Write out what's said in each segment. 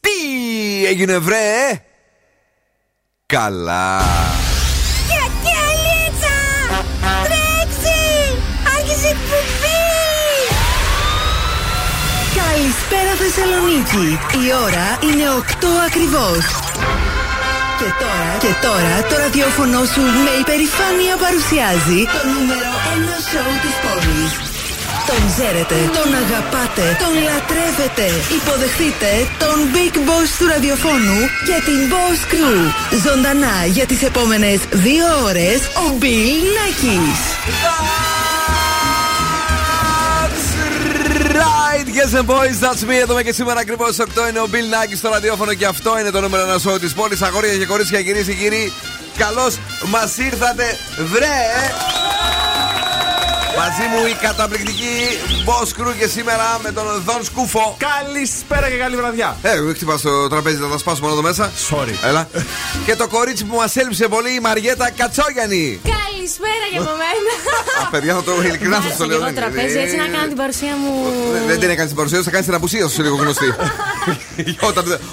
Τι έγινε βρε? Καλά. Κακιαλίτσα! Τρέξει! Άρχισε η κουμπί! Καλησπέρα Θεσσαλονίκη. Η ώρα είναι 8 ακριβώς. Και τώρα το ραδιόφωνο σου με υπερηφάνεια παρουσιάζει το νούμερο 1 σοου της πόλης. Τον ξέρετε, τον αγαπάτε, τον λατρεύετε. Υποδεχτείτε τον Big Boss του ραδιοφώνου και την Boss Crew. Ζωντανά για τις επόμενες 2 ώρες, ο Bill Nakis. That's right, yes and boys, that's me. Εδώ και σήμερα ακριβώς 8 είναι ο Bill Nakis στο ραδιόφωνο και αυτό είναι το νούμερο 1 show της πόλης. Αγόρια και κορίτσια, κυρίες και κύριοι, καλώς μας ήρθατε, βρε! Μαζί μου η καταπληκτική Boss Crew και σήμερα με τον Eldón Skoufo. Καλησπέρα και καλή βραδιά. Χτυπάς το τραπέζι, θα τα σπάσουμε εδώ μέσα. Sorry. Έλα. Και το κορίτσι που μας έλειψε πολύ, η Mariéta Katsógianni. Καλησπέρα και από μένα. Παιδιά, θα το ειλικρινά σας το λέω. Το τραπέζι, έτσι να κάνω την παρουσία μου. Δεν την έκανε την παρουσία σου, θα κάνει την απουσία σου λίγο γνωστή.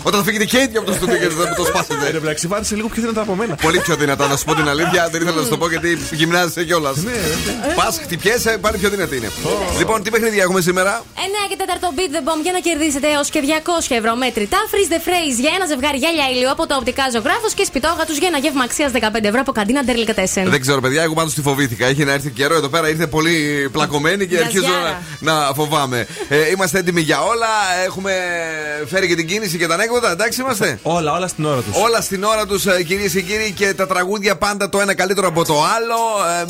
Όταν φύγετε και από το στούντιο και δεν το σπάσετε. Πρέπει να ξεβάρεσαι λίγο πιο δυνατά από μένα. Πολύ πιο δυνατά, να σου πω την αλήθεια. Δεν ήθελα να σου το πω γιατί γυμνάζεσαι κιόλα. Πα χτυπιέ. Πάλι πιο δυνατή είναι. Λοιπόν, τι παιχνίδια έχουμε σήμερα? 9 και 4 Beat the Bomb για να κερδίσετε έως και 200 ευρώ μέτρητα. Freeze the Phrase για ένα ζευγάρι γυαλιά ηλίου από το Optics Zográfos και σπιτόγα τους για ένα γεύμα αξίας 15 ευρώ από Kantína Delikatésen. Δεν ξέρω, παιδιά, εγώ πάντως τη φοβήθηκα. Είχε να έρθει καιρό εδώ πέρα, ήρθε πολύ πλακωμένη και αρχίζω να φοβάμαι. Είμαστε έτοιμοι για όλα. Έχουμε φέρει και την κίνηση και τα ανέκδοτα. Εντάξει είμαστε. Όλα στην ώρα τους. Όλα στην ώρα τους, κυρίες και κύριοι, και τα τραγούδια πάντα το ένα καλύτερο από το άλλο.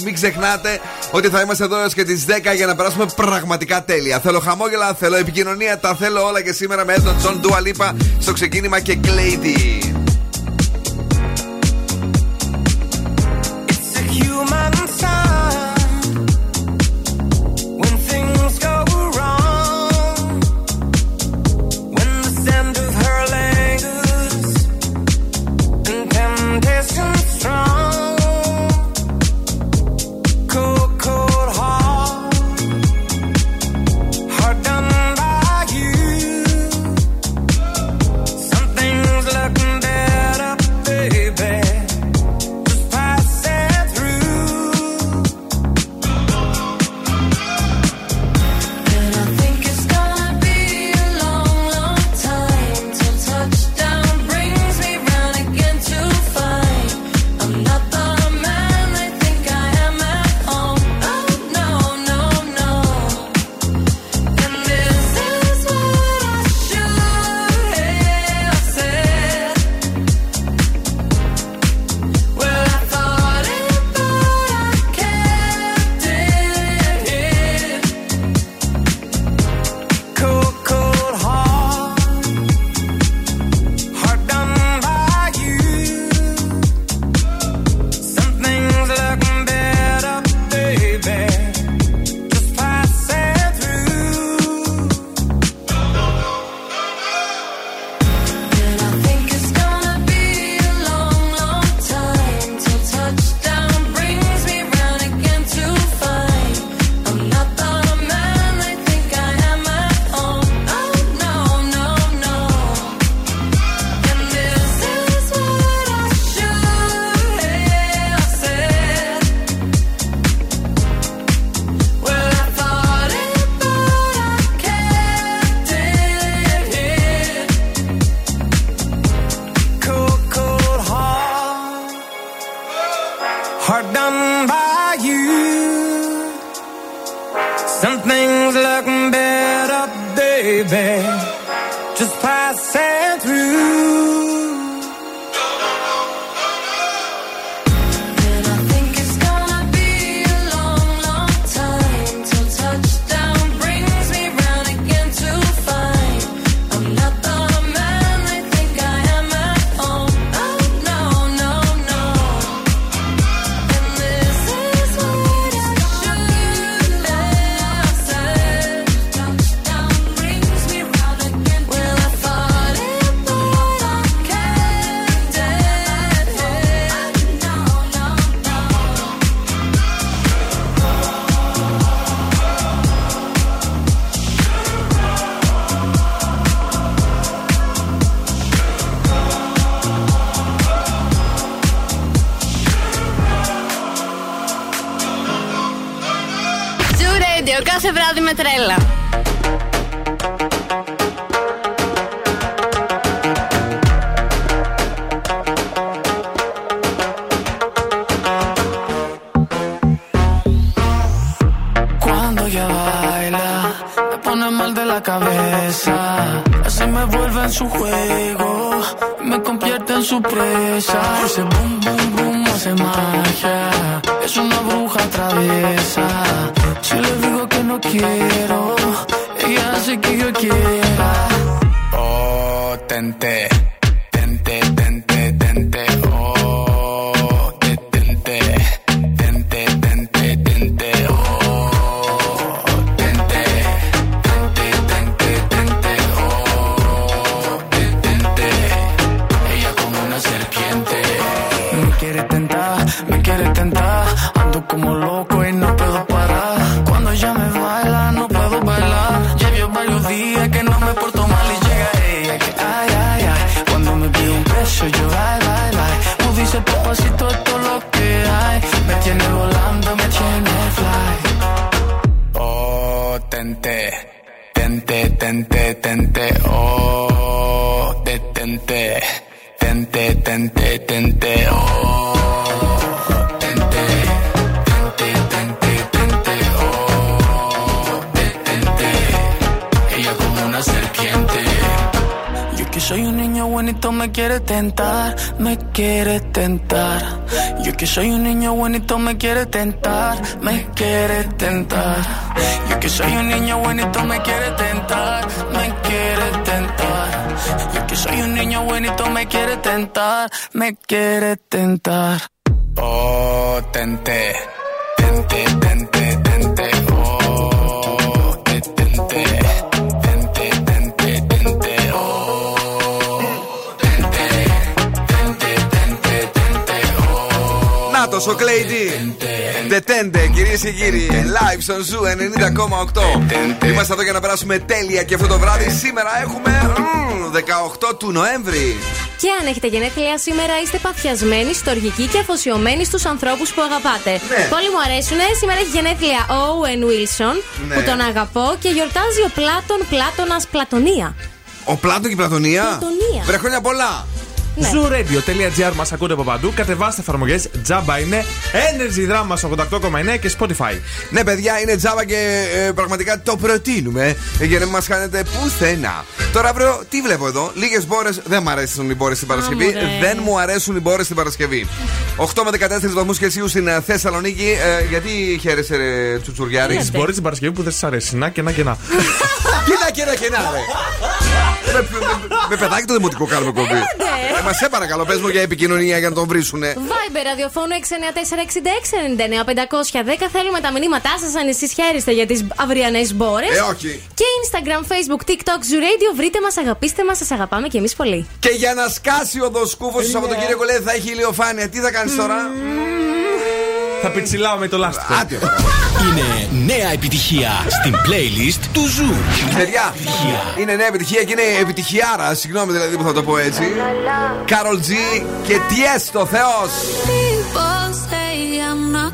Μην ξεχνάτε ότι θα είμαστε εδώ έως και τις 10 για να περάσουμε πραγματικά τέλεια. Θέλω χαμόγελα, θέλω επικοινωνία, τα θέλω όλα και σήμερα με Elton John, Dua Lipa στο ξεκίνημα και Glady. Radio, κάθε βράδυ με τρέλα. Cabeza, se me vuelve en su juego, me convierte en su presa. Ese boom, boom, boom hace magia, es una bruja traviesa. Si le digo que no quiero, ella hace que yo quiera. Oh, tente, tente, tente, tente. Oh, tente, tente, tente, tente. Como loco y no puedo parar. Cuando ella me baila no puedo bailar. Ya vio varios días que no me porto mal y llega ella que ay, ay, ay. Cuando me pide un beso yo ay, ay, ay. Nos dice papacito esto es lo que hay. Me tiene volando, me tiene fly. Oh, tente, tente, tente, tente. Oh, detente, tente, tente, tente. Oh, soy un niño bonito, me quiere tentar, me quiere tentar. Yo que soy un niño bonito, me quiere tentar, me quiere tentar. Yo que soy un niño bonito, me quiere tentar, me quiere tentar. Yo que soy un niño bonito, me quiere tentar, me quiere tentar. Oh, tente, tente, tente, tente. Oh, tente. Ο Κλέιντι, Δετέντε, κυρίες και κύριοι, live στον Ζου 90,8. Είμαστε εδώ για να περάσουμε τέλεια και αυτό το βράδυ. Σήμερα έχουμε 18 του Νοέμβρη. Και αν έχετε γενέθλια σήμερα, είστε παθιασμένοι, στοργικοί και αφοσιωμένοι στους ανθρώπους που αγαπάτε. Ναι. Πολύ μου αρέσουν. Σήμερα έχει γενέθλια ο Owen Wilson, ναι, που τον αγαπώ, και γιορτάζει ο Πλάτων, Πλάτωνας, Πλατωνία. Ο Πλάτων και η Πλατωνία. Πλατωνία. Βρε, χρόνια πολλά. Ναι. Zooradio.gr μας ακούτε από παντού. Κατεβάστε εφαρμογές, τζάμπα είναι. Energy Drama 88,9 και Spotify. Ναι, παιδιά, είναι τζάμπα και πραγματικά το προτείνουμε για να μην μας χάνετε πουθενά. Τώρα, βρω, τι βλέπω εδώ. Λίγες μπόρες, δεν μου αρέσουν οι μπόρες στην Παρασκευή. Δεν μου αρέσουν οι μπόρες στην Παρασκευή. 8 με 14 βαθμούς Κελσίου στην Θεσσαλονίκη. Γιατί χαίρεσαι, ρε Τσουτσουριάρη? Τις μπόρες στην Παρασκευή που δεν σας αρέσει. Να και να και να. Και να και να, ρε. Με παιδάκι το δημοτικό κάνουμε κομπή. Μα σε παρακαλώ, πες μου για επικοινωνία για να τον βρίσουνε. Viber, ραδιοφώνου 694-6699-510. Θέλουμε τα μηνύματά σας αν εσείς χαίρεστε για τις αυριανές μπόρες. Όχι. Και Instagram, Facebook, TikTok, Zoo Radio. Βρείτε μας, αγαπήστε μας, σας αγαπάμε κι εμείς πολύ. Και για να σκάσει ο Δοσκούφος στο Σαββατοκύριακο, λέει, θα έχει ηλιοφάνεια. Τι θα κάνεις τώρα? Θα πιτσιλάω με το λάστιχο. Άντε. Είναι νέα επιτυχία στην playlist του Ζου. Παιδιά, είναι νέα επιτυχία και είναι επιτυχιάρα. Συγγνώμη δηλαδή που θα το πω έτσι. Karol G και Tiësto, Θεός. I'm not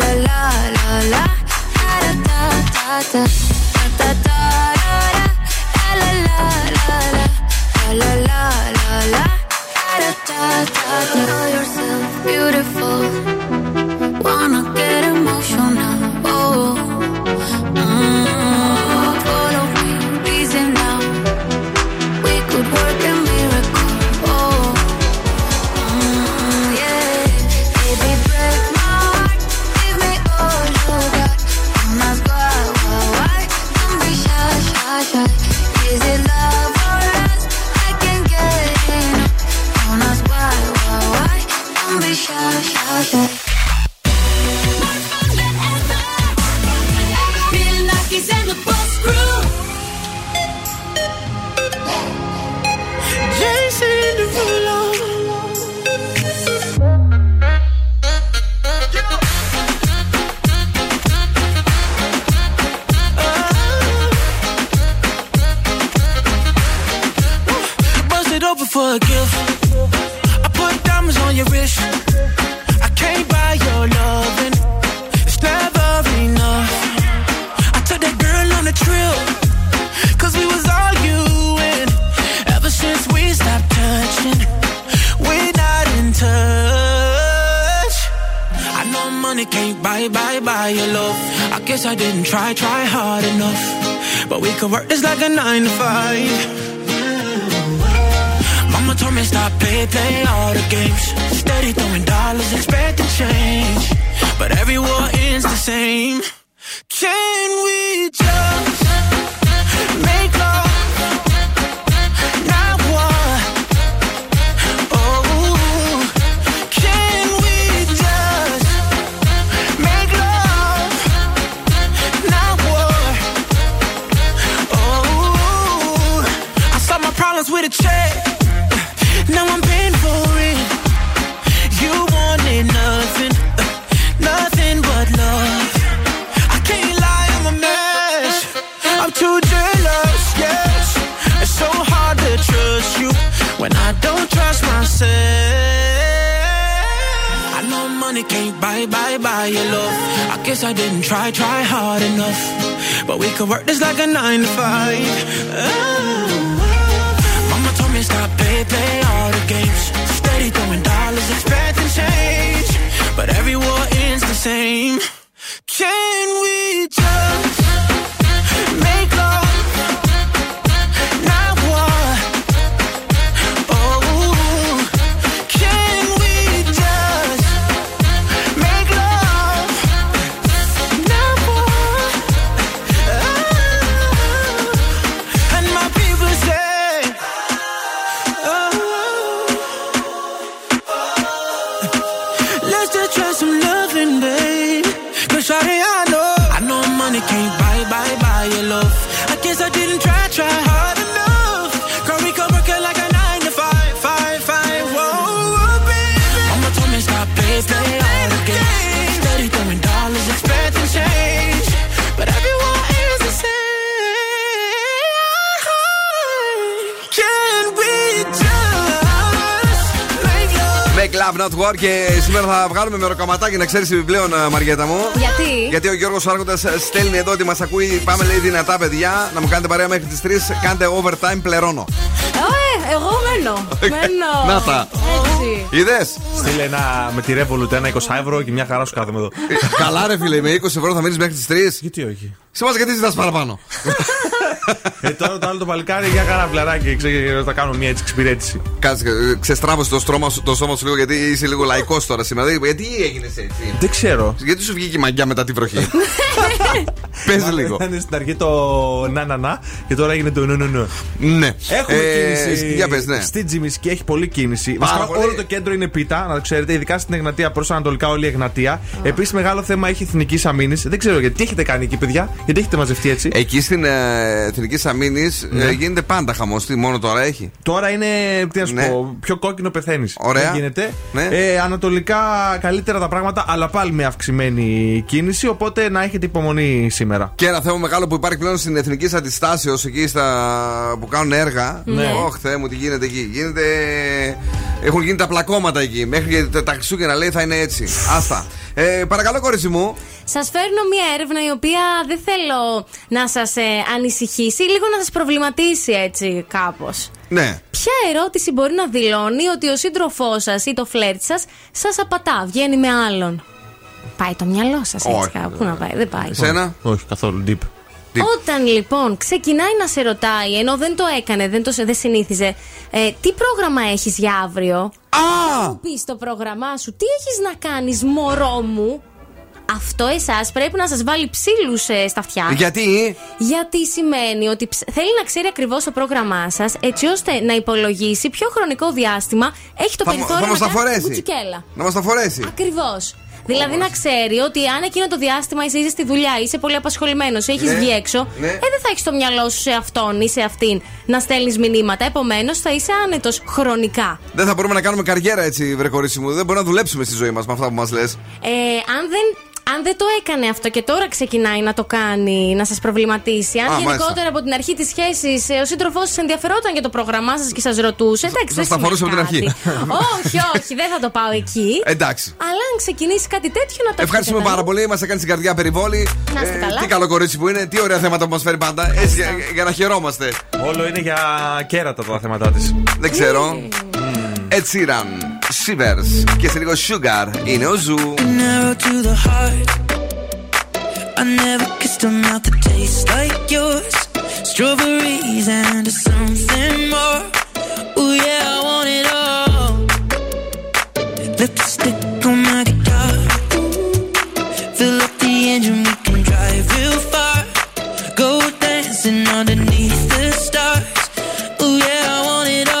la la la la ta ta ta ta ta ta la la la la la la la la ta ta ta. Yourself beautiful, wanna get emotional. Oh, follow me, reason now. We could work a miracle. Oh, yeah. Baby, break my heart, give me all you got. I'm not wild, wild, wild. Don't be shy, shy, shy. Is it love or us? I can't get enough. Don't ask why, why, why. Don't be shy, shy, shy. For a gift, I put diamonds on your wrist. I can't buy your loving, it's never enough. I took that girl on a trip, 'cause we was arguing. Ever since we stopped touching, we're not in touch. I know money can't buy, buy, buy your love. I guess I didn't try, try hard enough. But we could work this like a 9 to 5. Told me stop play all the games. Steady throwing dollars, expect to change, but every war ends the same. Can we just make love, not war? Oh, can we just make love, not war? Oh, I solved my problems with a check. Now I'm paying for it. You wanted nothing, nothing but love. I can't lie, I'm a mess. I'm too jealous, yes. It's so hard to trust you when I don't trust myself. I know money can't buy, buy, buy your love. I guess I didn't try, try hard enough. But we could work this like a 9 to 5. Mama told me stop. Play all the games. Steady throwing dollars, expecting change, but every war ends the same. Can we just make love, not war? Oh, can we just make love, not war? Oh. And my people say. Not work. Και σήμερα θα βγάλουμε μεροκαματάκι, να ξέρεις επιπλέον, Μαριέτα μου. Γιατί? Γιατί ο Γιώργος Άργοντας στέλνει εδώ ότι μας ακούει. Πάμε, λέει, δυνατά, παιδιά. Να μου κάνετε παρέα μέχρι τις 3. Κάντε overtime, πληρώνω. Εγώ μένω. Μένω. Να τα. Είδες? Στείλε ένα με τη Revolut ένα 20€ και μια χαρά σου κάθομαι εδώ. Καλά, ρε φίλε, με 20€ θα μείνεις μέχρι τις 3. Γιατί όχι. Σημασία, γιατί ζητάς παραπάνω. Τώρα το άλλο το παλικάρι για καλά βλαράκι. Θα κάνω μια έτσι εξυπηρέτηση. Κάτσε, ξεστράβωσε το σώμα σου λίγο, γιατί είσαι λίγο λαϊκός τώρα σήμερα. Γιατί έγινες έτσι. Δεν ξέρω. Γιατί σου βγήκε η μαγιά μετά τη βροχή. Πες λίγο. Ήταν στην αρχή το να και τώρα έγινε το νου. Ναι. Έχουμε κίνηση στην Τζιμισκή, έχει πολλή κίνηση. Όλο το κέντρο είναι πίτα, να το ξέρετε, ειδικά στην Εγνατία, προς ανατολικά όλη η Εγνατία. Επίσης μεγάλο θέμα έχει Εθνικής Αμήνης. Δεν ξέρω γιατί έχετε κάνει εκεί, παιδιά, γιατί έχετε μαζευτεί έτσι. Εκεί στην Εθνικής Αμήνης γίνεται πάντα χαμός. Τι μόνο τώρα έχει. Τώρα είναι, τι να σου πω, πιο κόκκινο πεθαίνεις. Ωραία. Ανατολικά καλύτερα τα πράγματα, αλλά πάλι με αυξημένη κίνηση. Οπότε να έχετε υπομονή σήμερα. Και ένα θέμα μεγάλο που υπάρχει πλέον στην Εθνικής Αντιστάσεως, εκεί στα... που κάνουν έργα. Ναι. Ωχ, Θεέ μου, τι γίνεται εκεί. Γίνεται. Έχουν γίνει τα πλακώματα εκεί. Μέχρι τα Χριστούγεννα λέει θα είναι έτσι. Άστα. Παρακαλώ, κορίτσι μου. Σας φέρνω μια έρευνα η οποία δεν θέλω να σας ανησυχήσει, λίγο να σας προβληματίσει έτσι κάπως. Ναι. Ποια ερώτηση μπορεί να δηλώνει ότι ο σύντροφός σας ή το φλερτ σας απατά, βγαίνει με άλλον? Πάει το μυαλό σας έτσι κάπου? Πού να πάει, δεν πάει. Εσένα? Όχι, καθόλου deep. Όταν λοιπόν ξεκινάει να σε ρωτάει, ενώ δεν το έκανε, δεν συνήθιζε, τι πρόγραμμα έχεις για αύριο, θα μου πεις το πρόγραμμά σου, τι έχεις να κάνεις μωρό μου. Αυτό εσάς πρέπει να σας βάλει ψήλους στα αυτιά. Γιατί? Γιατί σημαίνει ότι θέλει να ξέρει ακριβώς το πρόγραμμά σας, έτσι ώστε να υπολογίσει ποιο χρονικό διάστημα έχει το περιθώριο να κάνει την κουτσικέλα. Να μας τα φορέσει. Ακριβώς. Δηλαδή να ξέρει ότι αν εκείνο το διάστημα είσαι στη δουλειά, είσαι πολύ απασχολημένος, έχεις βγει έξω, δεν θα έχεις το μυαλό σου σε αυτόν ή σε αυτήν να στέλνεις μηνύματα. Επομένως θα είσαι άνετος χρονικά. Δεν θα μπορούμε να κάνουμε καριέρα έτσι, βρε κορίτσι μου. Δεν μπορούμε να δουλέψουμε στη ζωή μας με αυτά που μας λες. Αν δεν το έκανε αυτό και τώρα ξεκινάει να το κάνει, να σας προβληματίσει. Αν γενικότερα από την αρχή της σχέσης ο σύντροφός σας ενδιαφερόταν για το πρόγραμμά σας και σας ρωτούσε. Εντάξει, δεν σταματούσε από την αρχή. Όχι, δεν θα το πάω εκεί. Εντάξει. Αλλά αν ξεκινήσει κάτι τέτοιο να το κάνει. Ευχαριστούμε πάρα πολύ. Μας έκανε την καρδιά περιβόλη. Να είστε καλά. Τι καλό κορίτσι που είναι, τι ωραία θέματα που μας φέρει πάντα. Έτσι για να χαιρόμαστε. Όλο είναι για κέρατα τα θέματα της. Δεν ξέρω. Ed Sheeran, Shivers, και σε λίγο Sugar είναι ο Zoo. Narrow to the heart, I never kissed a mouth that tastes like yours. Strawberries and something more. Ooh yeah, I want it all. Lipstick on my guitar. Fill up the engine, we can drive real far. Go dancing underneath the stars. Ooh yeah, I want it all.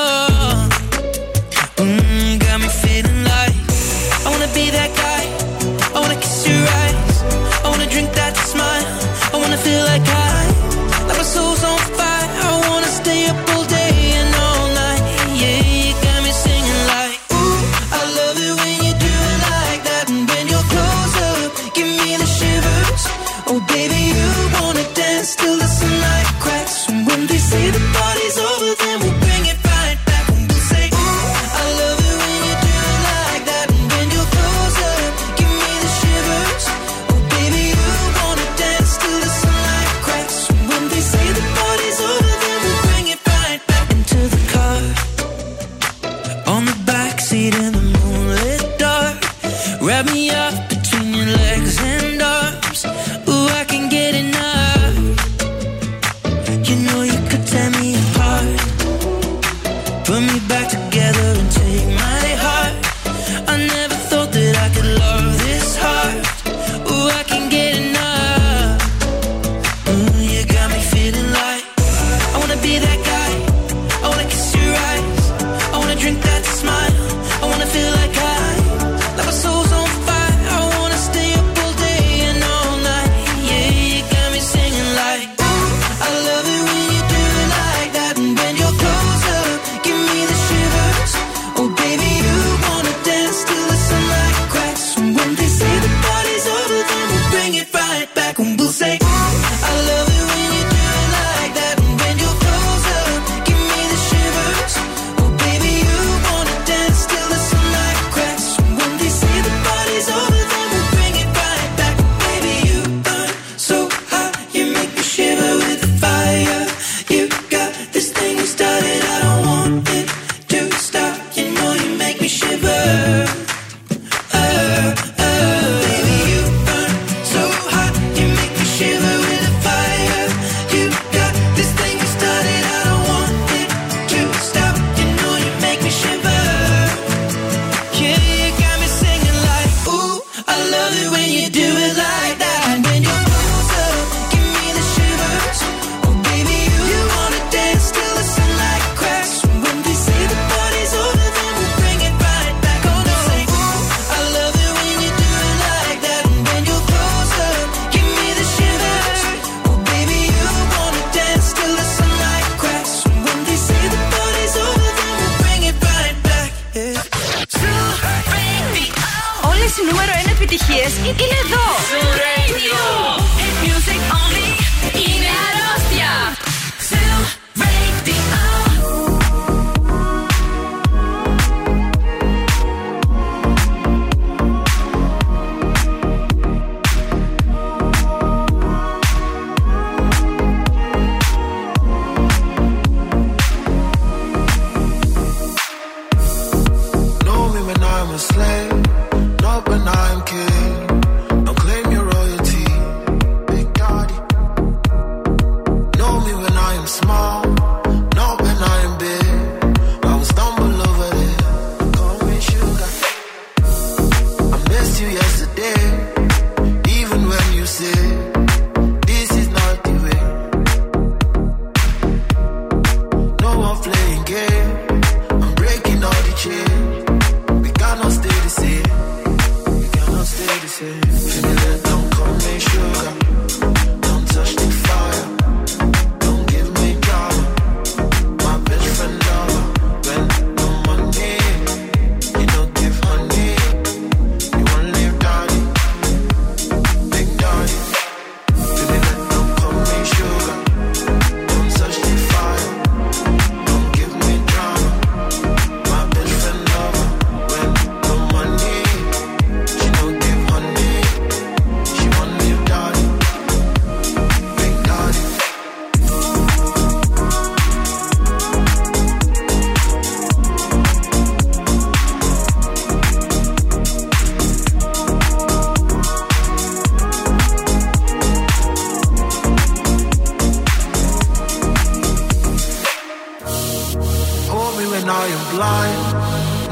me when I am blind.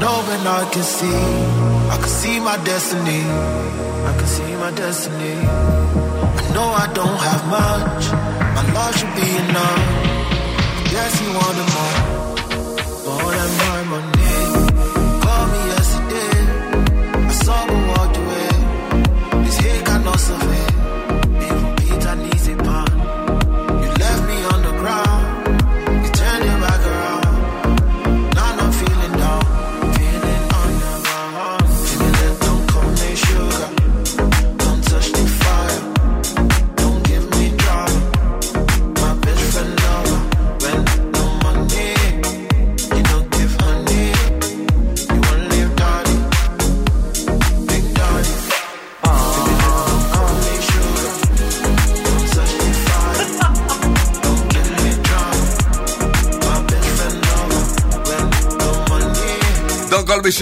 No, when I can see my destiny. I can see my destiny. I know I don't have much. My love should be enough. Yes, you wanted more. More than my money. Called me yesterday. I saw her walk away. This hate got no survey.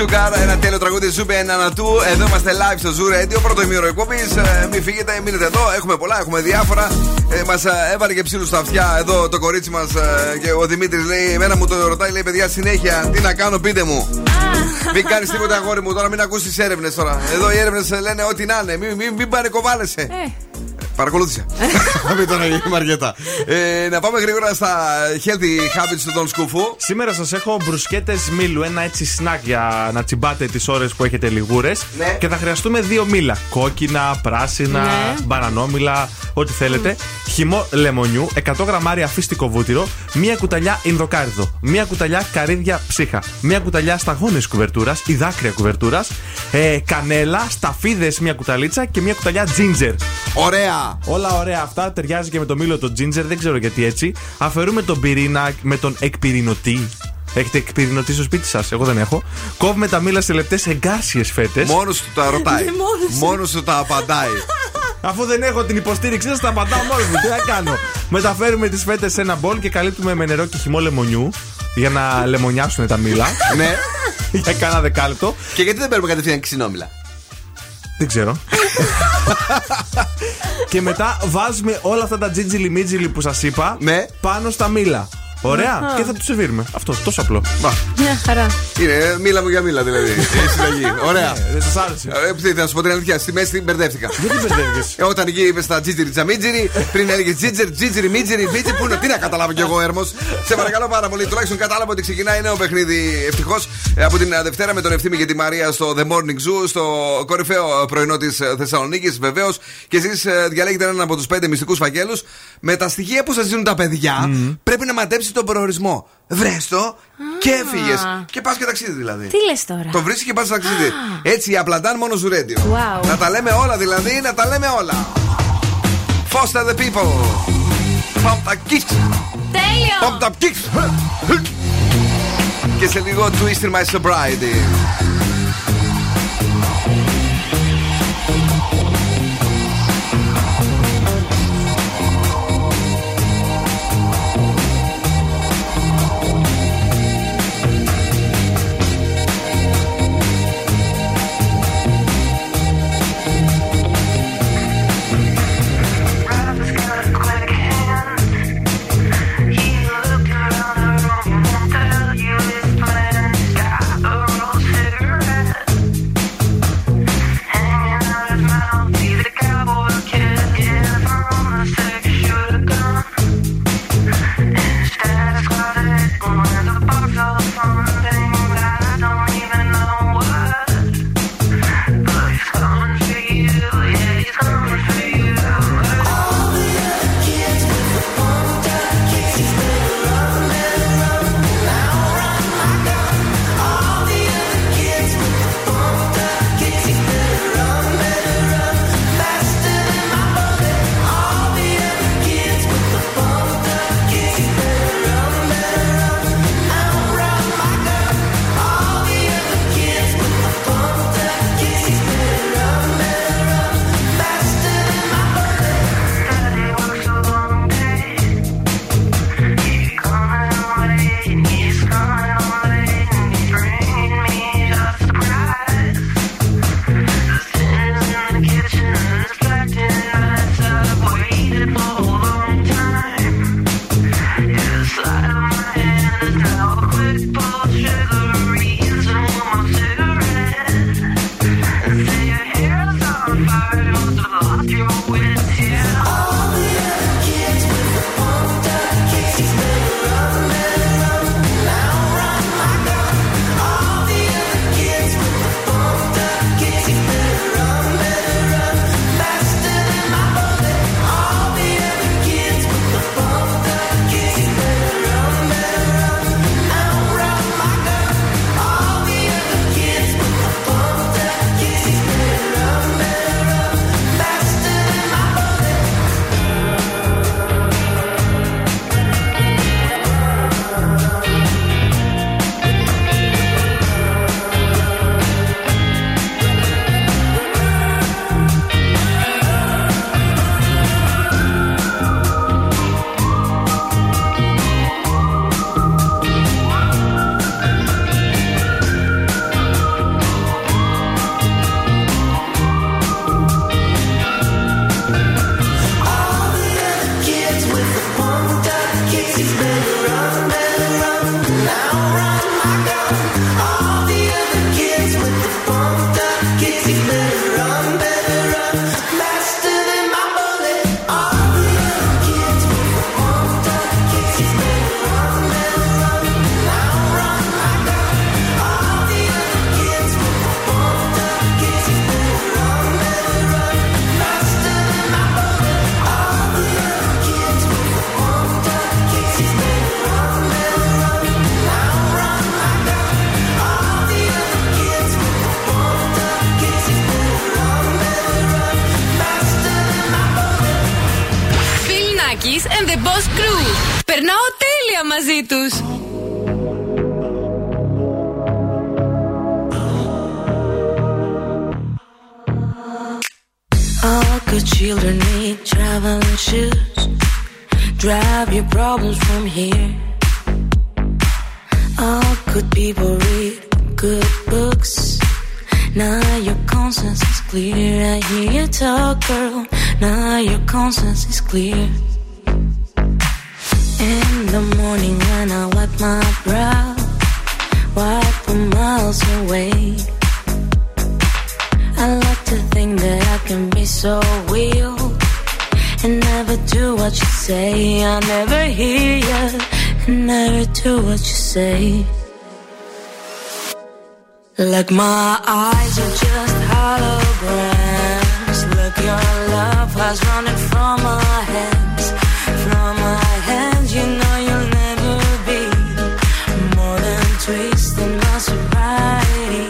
Sugar, ένα τέλειο τραγούδι Ζούπε Ενανατού. Εδώ είμαστε live στο Zoo Radio, πρώτο ημίωρο εκπομπής. Μην φύγετε, μείνετε εδώ. Έχουμε πολλά, έχουμε διάφορα. Μας έβαλε και ψήλους στα αυτιά εδώ το κορίτσι μας. Και ο Δημήτρης λέει: εμένα μου το ρωτάει, λέει παιδιά συνέχεια, τι να κάνω, πείτε μου. Μην κάνεις τίποτα, αγόρι μου. Τώρα μην ακούς τις έρευνες τώρα. Εδώ οι έρευνες λένε ό,τι να είναι. Μην παρεκοβάλλεσαι. Παρακολούθησε. Μην τον αγγεί η Μαριέτα. Να πάμε γρήγορα στα healthy habits του Eldón Skoufo. Σήμερα σας έχω μπρουσκέτες μήλου, ένα έτσι σνακ για να τσιμπάτε τις ώρες που έχετε λιγούρες. Ναι. Και θα χρειαστούμε δύο μήλα. Κόκκινα, πράσινα, ναι, μπανανόμηλα, ό,τι θέλετε. Χυμό λεμονιού, 100 γραμμάρια φύστικο βούτυρο, μία κουταλιά ινδοκάριδο, μία κουταλιά καρύδια ψύχα, μία κουταλιά σταγόνες κουβερτούρας ή δάκρυα κουβερτούρας, κανέλα, σταφίδες μία κουταλίτσα και μία κουταλιά ginger. Ωραία! Όλα ωραία αυτά, ταιριάζει και με το μήλο το ginger, δεν ξέρω γιατί έτσι. Αφαιρούμε τον πυρήνα με τον εκπυρηνωτή. Έχετε εκπυρηνωτή στο σπίτι σας, εγώ δεν έχω. Κόβουμε τα μήλα σε λεπτές εγκάρσιες φέτες. Μόνος του τα ρωτάει. Μόνος του τα απαντάει. Αφού δεν έχω την υποστήριξή σας, τα απαντάω μόνος μου. Τι να κάνω. Μεταφέρουμε τις φέτες σε ένα μπολ και καλύπτουμε με νερό και χυμό λεμονιού για να λεμονιάσουν τα μήλα. Ναι. Για κάνα δεκάλεπτο. Και γιατί δεν παίρνουμε κατευθείαν ξινόμηλα. Δεν ξέρω. Και μετά βάζουμε όλα αυτά τα τζίτζιλι μίτζιλι που σας είπα, ναι, πάνω στα μήλα. Ωραία, και θα τους σερβίρουμε. Αυτό, τόσο απλό. Μια χαρά. Είναι μήλα μου για μήλα δηλαδή. Η συνταγή. Ωραία. Δεν σας άρεσε. Θα σου πω την αλήθεια. Στη μέση την μπερδεύτηκα. Γιατί μπερδεύτηκες. Όταν εκεί είπες τα τζίτζιρι τζαμίτζιρι, πριν έλεγες τζίτζερ τζίτζιρι μίτζιρι μίτζιρι. Πού είναι, τι να καταλάβω κι εγώ, Έρμος. Σε παρακαλώ πάρα πολύ. Τουλάχιστον κατάλαβα ότι ξεκινάει νέο παιχνίδι. Ευτυχώς από την Δευτέρα με τον Ευθύμη και τη Μαρία στο The Morning Zoo, στο κορυφαίο πρωινό της Θεσσαλονίκης βεβαίως. Και εσείς διαλέγετε έναν από τους 5 μυστικούς φακέλους. Με τα στοιχεία που σας δίνουν τα παιδιά πρέπει να μαντέψετε τον προορισμό. Βρες το και έφυγες. Και πας και ταξίδι δηλαδή. Τι λες τώρα. Το βρεις και πας ταξίδι. Έτσι απλαντάν μόνο Zoo Radio. Wow. Να τα λέμε όλα δηλαδή, να τα λέμε όλα. Foster the people. Pump the kicks. Τέλειο. Pump the kicks. Και σε λίγο twist in my sobriety. Boss Crew. Περνάω τέλεια μαζί τους. All good children need traveling shoes. Drive your problems from here. All good people read good books. Now your conscience is clear. I hear you talk, girl. Now your conscience is clear. In the morning when I wipe my brow, wipe from miles away. I like to think that I can be so real and never do what you say. I never hear you and never do what you say. Like my eyes are just holograms. Look, your love has running from my hands. From my hands, you know you'll never be more than twisting my sobriety.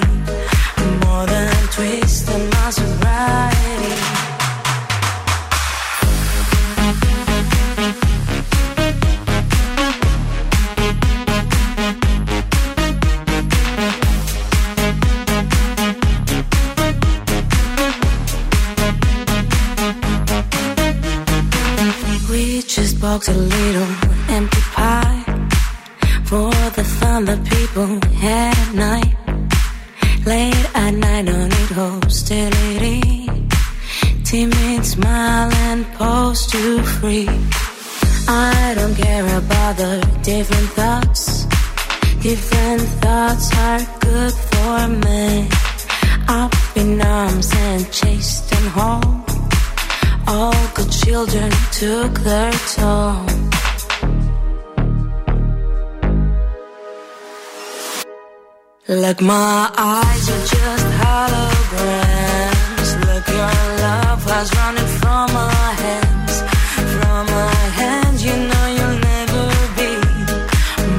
More than twisting my sobriety. We just box a little empty pie for the fun that people had at night. Late at night, no need hostility. Timid smile and pose to free. I don't care about the different thoughts. Different thoughts are good for me. Up in arms and chased and home. All good children took their toll. Like my eyes are just holograms. Look, your love was running from my hands. From my hands, you know you'll never be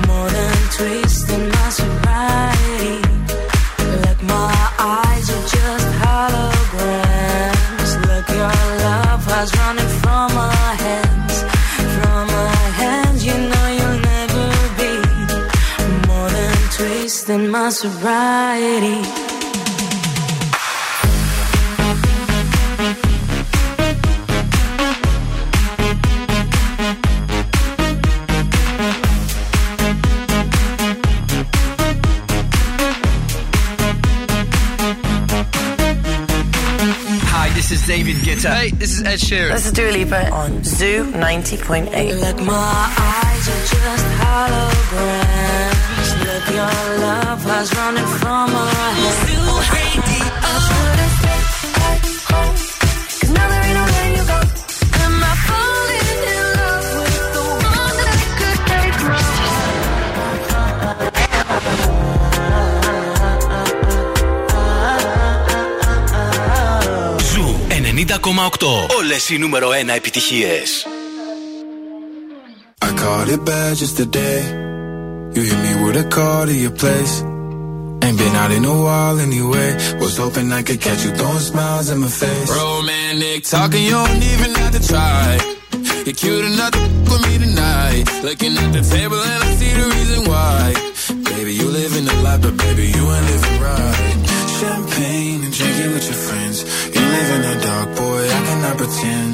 more than twisting my sobriety. Like my eyes are just holograms. Look, your love was running from my hands. From my hands, you know you'll never be more than twisting my sobriety. David Guetta. Hey, this is Ed Sheeran. This is Dua Lipa on Zoo 90.8. Look, my eyes are just holograms. Look, your love was running from my head. Zoo Radio. I should've stayed at home, 'cause now there ain't no way you go. Am I falling in love with the one that I could take from home? I caught it bad just today. You hit me with a call to your place. Ain't been out in a while anyway. Was hoping I could catch you throwing smiles in my face. Romantic talking, you don't even have to try. You're cute enough to f- with me tonight. Looking at the table and I see the reason why. Baby, you live in the life, but baby, you ain't living right. Champagne and drink it with your friends. You live in the dark, boy, I cannot pretend.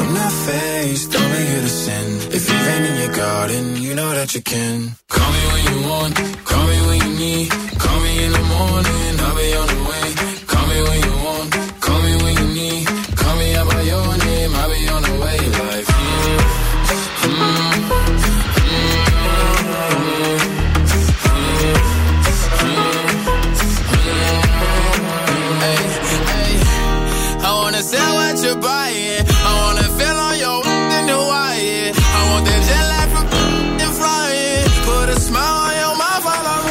I'm not faced, only here to sin. If you ain't in your garden, you know that you can. Call me when you want, call me when you need. Call me in the morning, I'll be on the way. Call me when you want, call me when you need. Call me out by your name, I'll be on the way. Like, sell what you're buying. I wanna feel on your in Hawaii. I want that jet lag from and flying. Put a smile on your mouth while I'm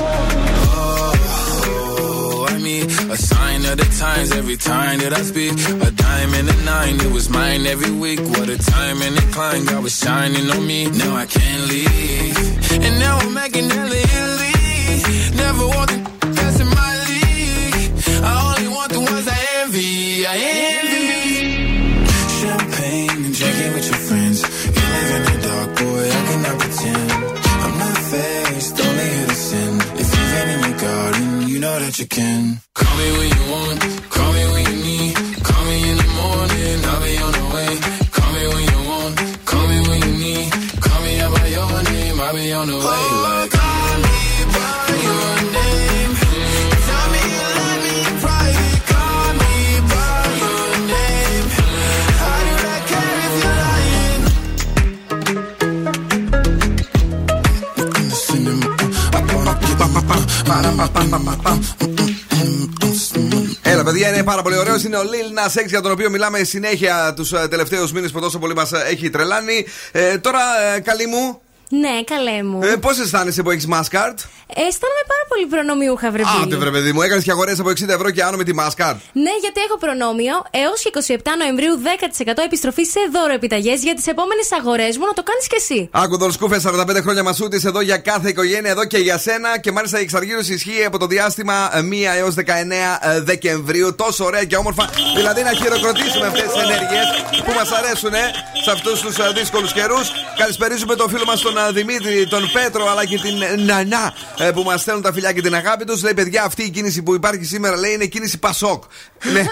oh, I mean, a sign of the times every time that I speak. A dime and a nine, it was mine every week. What a time and a climb, God was shining on me. Now I can't leave, and now I'm making hella Italy. Never want the that's in my league. I only want the ones I envy. I envy. Drinking with your friends, you live in the dark, boy. that you can. Call me when you want, call me when you need, call me in the morning, I'll be on the way. Call me when you want, call me when you need, call me out by your name, I'll be on the way. Like call me by your name, tell me you love me private. Call me by your name, how do I care if you're lying? Έλα παιδιά, είναι πάρα πολύ ωραίος. Είναι ο Lil Nas X, για τον οποίο μιλάμε συνέχεια τους τελευταίους μήνες που τόσο πολύ μας έχει τρελάνει. Τώρα καλή μου. Ναι, καλέ μου. Πώς αισθάνεσαι που έχεις Mastercard? Αισθάνομαι πάρα πολύ προνομιούχα, βρε παιδί. Άντε, βρε παιδί μου, έκανες και αγορές από 60 ευρώ και άνω με τη Mastercard. Ναι, γιατί έχω προνόμιο έως και 27 Νοεμβρίου 10% επιστροφή σε δώρο επιταγές για τις επόμενες αγορές μου, να το κάνεις και εσύ. Άκου τον Σκούφε, 45 χρόνια μασούτη εδώ για κάθε οικογένεια, εδώ και για σένα. Και μάλιστα η εξαργύρωση ισχύει από το διάστημα 1 έως 19 Δεκεμβρίου. Τόσο ωραία και όμορφα. Δηλαδή να χειροκροτήσουμε αυτές τις ενέργειες που μας αρέσουν σε αυτούς τους δύσκολους καιρούς. Καλησπερίζουμε τον φίλο μας τον Δημήτρη, τον Πέτρο, αλλά και την Νανά που μας στέλνουν τα φιλιά και την αγάπη τους. Λέει, παιδιά, αυτή η κίνηση που υπάρχει σήμερα, λέει, είναι κίνηση Πασόκ. Ναι,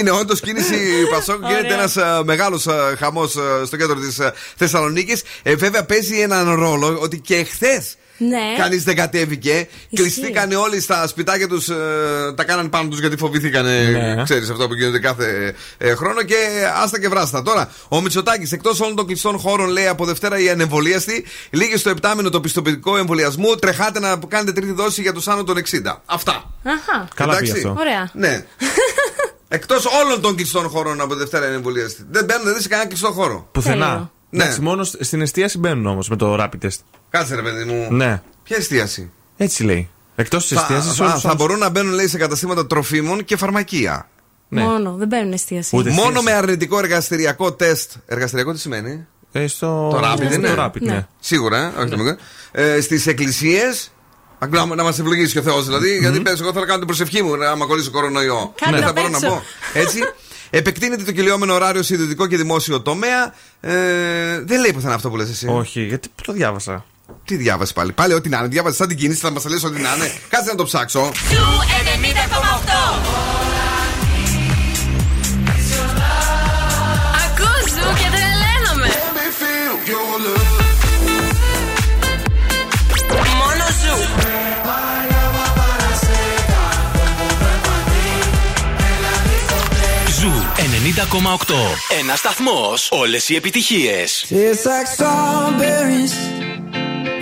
είναι όντως κίνηση Πασόκ. Γίνεται ένας μεγάλος χαμός στο κέντρο της Θεσσαλονίκης. Βέβαια, παίζει έναν ρόλο ότι και χθες ναι. Κανείς δεν κατέβηκε. Κλειστήκανε όλοι στα σπιτάκια τους. Τα κάνανε πάνω τους γιατί φοβηθήκανε. Ναι. Ξέρεις αυτό που γίνεται κάθε χρόνο. Και άστα και βράστα. Τώρα, ο Μητσοτάκης, εκτός όλων των κλειστών χώρων, λέει από Δευτέρα η ανεμβολίαστη. Λίγε στο 7μηνο το πιστοποιητικό εμβολιασμού. Τρεχάτε να κάνετε τρίτη δόση για τους άνω των 60. Αυτά. Αχα. Καλά πήγε αυτό. Ωραία. Ναι. Εκτός όλων των κλειστών χώρων από Δευτέρα η ανεμβολίαστη. Δεν μπαίνουν σε κανένα κλειστό χώρο. Πουθενά. Ναι. Εντάξει, μόνο στην εστίαση μπαίνουν όμως με το rapid test. Κάτσε ρε παιδί μου. Ναι. Ποια εστίαση? Έτσι λέει. Εκτός της εστίασης θα μπορούν να μπαίνουν, λέει, σε καταστήματα τροφίμων και φαρμακεία. Ναι. Μόνο, δεν μπαίνουν εστίαση. Μόνο με αρνητικό εργαστηριακό τεστ. Εργαστηριακό τι σημαίνει? Το rapid, ναι. Το rapid, ναι. Σίγουρα, όχι ναι. Στις εκκλησίες. Να μας ευλογήσει και ο Θεός δηλαδή. Γιατί πες, εγώ θα κάνω την προσευχή μου άμα κολλήσω κορονοϊό. Δεν θα μπορώ να πω. Έτσι. Επεκτείνεται το κυλιόμενο ωράριο σε ιδιωτικό και δημόσιο τομέα. Δεν λέει πουθενά αυτό που λες εσύ. Όχι, γιατί το διάβασα. Τι διάβασε πάλι? Πάλι ό,τι να είναι. Διάβασε σαν την κίνηση, θα μας λες ό,τι να είναι. Κάτσε να το ψάξω. Ένα σταθμός, όλες οι επιτυχίες. Tastes like strawberries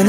And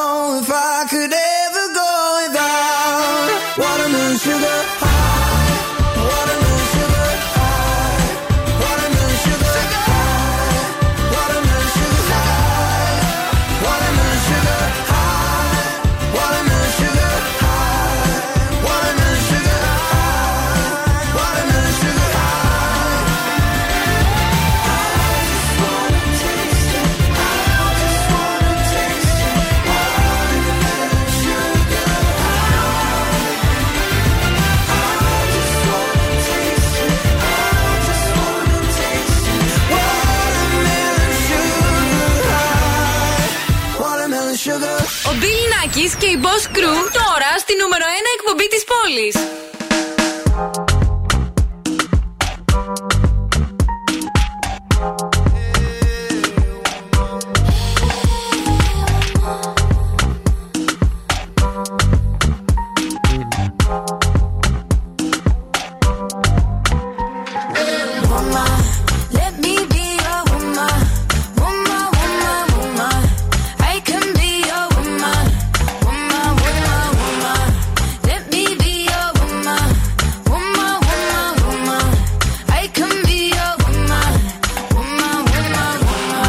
if I could ever go without watermelon sugar high, watermelon sugar high, watermelon sugar high, watermelon sugar high, watermelon sugar high, watermelon sugar high, watermelon sugar high, watermelon sugar high. I just wanna taste it, I just wanna taste it, watermelon sugar high. I just wanna taste it, I just wanna taste it, watermelon sugar high, watermelon sugar. Ο Bill Nakis και η Boss Crew τώρα στη νούμερο 1 εκπομπή της πόλης. Woman, let me be your woman. Woman, woman, woman. I can be your woman. Woman, woman, woman. Let me be your woman. Woman, woman, woman. I can be your woman. Woman, woman,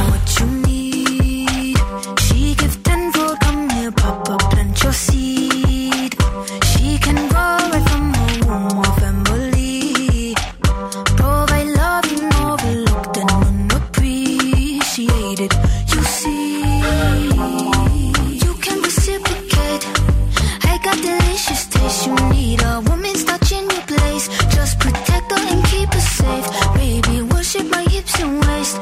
woman. What you need, she give 10-fold. Come here, pop up, plant your seed. She can grow it from her womb of Emily. Provide loving, overlooked and unappreciated. You see, you can reciprocate. I got delicious taste. You need a woman's touch in your place. Just protect her and keep her safe. Baby, worship my hips and waist.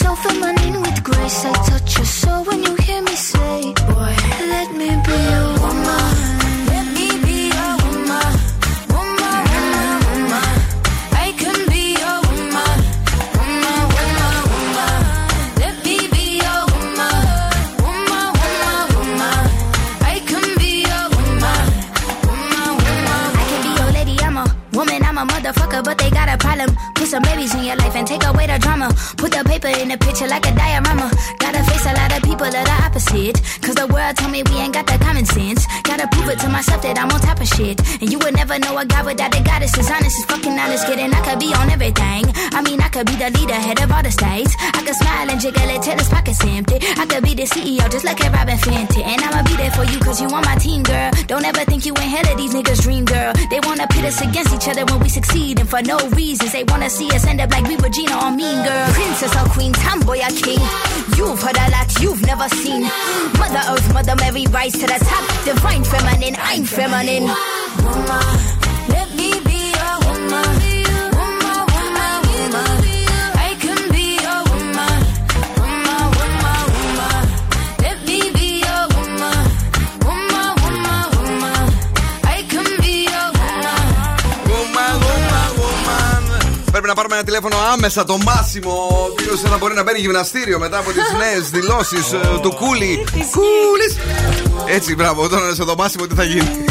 So feminine with grace. I touch your soul when you hear me say, boy, let me be a woman. Let me be a woman. Woman, woman, woman. I can be a woman. Woman, woman, woman. Let me be a woman. Woman, woman, woman. I can be a woman. Woman, woman, woman. I can be your lady, I'm a woman, I'm a motherfucker, but they got a problem. Put some babies in your life and take away the drama. Put the paper in the picture like a diorama. Gotta face a lot of people that are opposite. Cause the world told me we ain't got that common sense. Gotta prove it to myself that I'm on top of shit. And you would never know a guy without a goddess. As honest as fucking honest, kidding. I could be on everything. I mean, I could be the leader, head of all the states. I could smile and jiggle it till his pockets empty. I could be the CEO just like a Robin Fenty. And I'ma be there for you cause you on my team, girl. Don't ever think you ain't hell of these niggas' dream, girl. They wanna pit us against each other when we succeed. And for no reasons, they wanna see us end up like we were Gina or Mean Girl. Princess or queen, tomboy or king. You've heard a lot, you've never seen. Mother Earth, Mother Mary, rise to the top. Divine feminine, I'm feminine. Woman, let me be a woman. Woman, woman, woman. I can be a woman. Woman, woman, woman. Let me be a woman. Woman, woman, woman. I can be a woman. Woman, woman, woman. Πρέπει να πάρουμε ένα τηλέφωνο άμεσα, το Μάσιμο, ο οποίος θα μπορεί να μπαίνει γυμναστήριο μετά από τις νέες δηλώσεις του Κούλι. Κούλις! Έτσι, μπράβο, όταν είσαι το Μάσιμο, τι θα γίνει.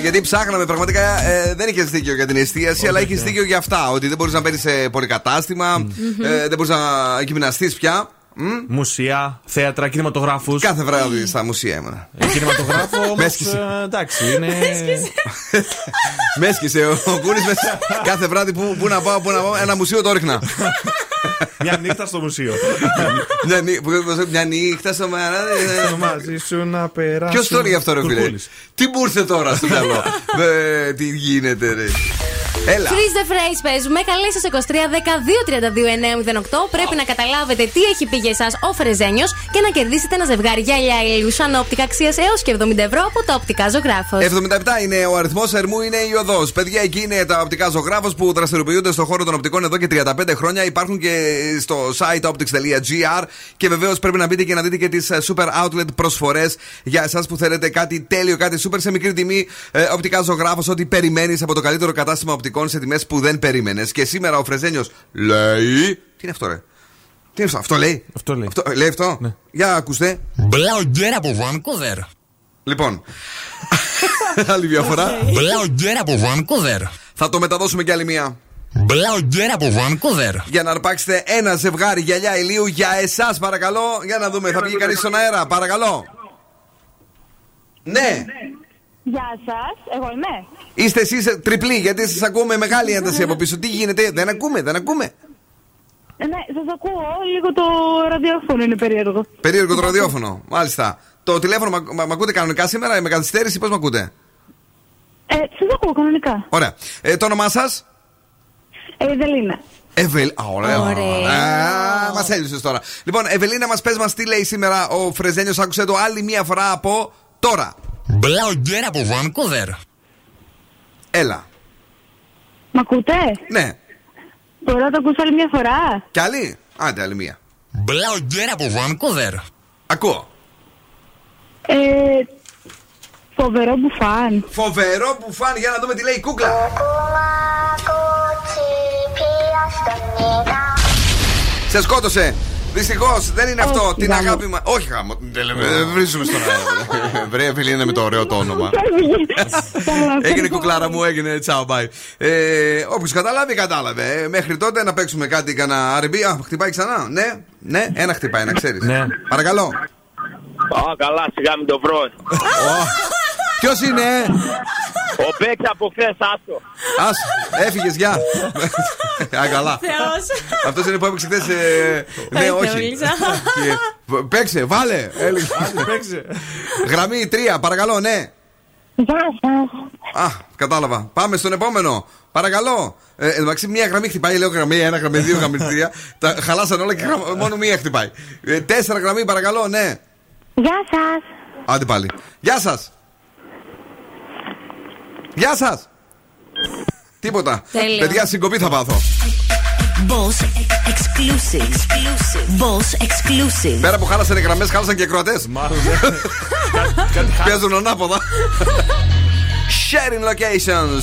Γιατί ψάχναμε πραγματικά, δεν είχες δίκιο για την εστίαση, αλλά είχες δίκιο για αυτά. Ότι δεν μπορείς να μπαίνεις σε πολυκατάστημα, δεν μπορείς να γυμναστείς πια. Μουσεία, θέατρα, κινηματογράφους. Κάθε βράδυ στα μουσεία ήμουνα. Κινηματογράφο όμως, εντάξει, είναι... Μέσκησε ο Κούρης μέσα. Κάθε βράδυ που να πάω, ένα μουσείο το ρίχνα. Μια νύχτα στο μουσείο. Μια νύχτα στο μαράδι. Μαζί σου να περάσει. Ποιος το έλεγε αυτό, ρε φίλε? Τι μου ήρθε τώρα στο μυαλό. Τι γίνεται, ρε. Έλα. Freeze the phrase παίζουμε. Καλέστε στο 23 12 32 908. Πρέπει να καταλάβετε τι έχει πει για εσάς ο Φρεζένιος και να κερδίσετε ένα ζευγάρι γυαλιά Ηλιουσάν Όπτικα αξίας έως και 70€ από τα Οπτικά Ζωγράφος. 77 είναι ο αριθμός, Ερμού είναι η οδός. Παιδιά, εκεί είναι τα Οπτικά Ζωγράφος που δραστηριοποιούνται στον χώρο των οπτικών εδώ και 35 χρόνια. Υπάρχουν και στο site optics.gr και βεβαίως πρέπει να μπείτε και να δείτε και τις super outlet προσφορές για εσάς που θέλετε κάτι τέλειο, κάτι super σε μικρή τιμή. Οπτικά Ζωγράφος, ό,τι περιμένεις από το καλύτερο κατάστημα οπτικών σε τιμές που δεν περίμενες. Και σήμερα ο Φρεζένιος λέει. Τι είναι αυτό, ρε? Τι είναι αυτό, αυτό λέει. Ναι. Για ακούστε. Μπλαουτζέρα από Vancouver. Λοιπόν. Άλλη μια φορά. Μπλαουτζέρα από Vancouver. Θα το μεταδώσουμε κι άλλη μια. Για να αρπάξετε ένα ζευγάρι γυαλιά ηλίου για εσάς, παρακαλώ. Για να δούμε, θα βγει κανείς στον αέρα, παρακαλώ. Ναι. Γεια σας, εγώ είμαι. Είστε εσείς τριπλοί, γιατί σας ακούμε μεγάλη ένταση από πίσω. Τι γίνεται, δεν ακούμε. Ναι, σας ακούω, λίγο το ραδιόφωνο είναι περίεργο. Περίεργο το ραδιόφωνο, μάλιστα. Το τηλέφωνο με ακούτε κανονικά σήμερα, με καθυστέρηση, πώς με ακούτε? Σας ακούω κανονικά. Ωραία. Το όνομά σας? Ευελίνα. Ωραία. Μας έλειψες τώρα. Λοιπόν, Ευελίνα, μας πες μας τι λέει σήμερα ο Φρεζένιος. Άκουσε το άλλη μία φορά από τώρα. Μπλαουγκέρα από Vancouver. Έλα. Μ' ακούτε? Ναι. Μπορώ να το ακούσω άλλη μία φορά? Κι άλλη? Άντε, άλλη μία. Μπλαουγκέρα από Vancouver. Ακούω. Φοβερό μπουφάν. Φοβερό μπουφάν, για να δούμε τι λέει η κούκλα. Σε σκότωσε. Δυστυχώς δεν είναι αυτό. Την αγάπη μας. Όχι, χάμω. Δεν βρίσκουμε στον αέρα. Βρε, φίλοι, είναι με το ωραίο το όνομα. Έγινε κουκλάρα μου, έγινε. Τσάου, μπάι. Όποιος καταλάβει, κατάλαβε. Μέχρι τότε να παίξουμε κάτι, κανένα RB. Α, χτυπάει ξανά. Ναι, ένα χτυπάει, να ξέρεις. Παρακαλώ. Καλά, σιγά μην το βρω. Ποιος είναι? Ο παίκτης από χθες, άστο. Άστο, έφυγες, γεια. Καλά. Αυτός είναι που έπαιξε χθες. Ναι, όχι. Παίξε, βάλε. Γραμμή 3, παρακαλώ, ναι. Α, κατάλαβα. Πάμε στον επόμενο. Παρακαλώ. Εντάξει, μία γραμμή χτυπάει. Λέω γραμμή 1, γραμμή 2, γραμμή 3. Τα χαλάσαν όλα και μόνο μία χτυπάει. 4 γραμμή, παρακαλώ, ναι. Γεια σας. Άντε πάλι. Γεια σας. Τίποτα. Τέλειο. Παιδιά, συγκοπή θα πάθω. Boss exclusive. Πέρα που χάλασαν οι γραμμές, χάλασαν και οι κροατές. Μάλλον. Παίζουν ανάποδα. Sharing locations.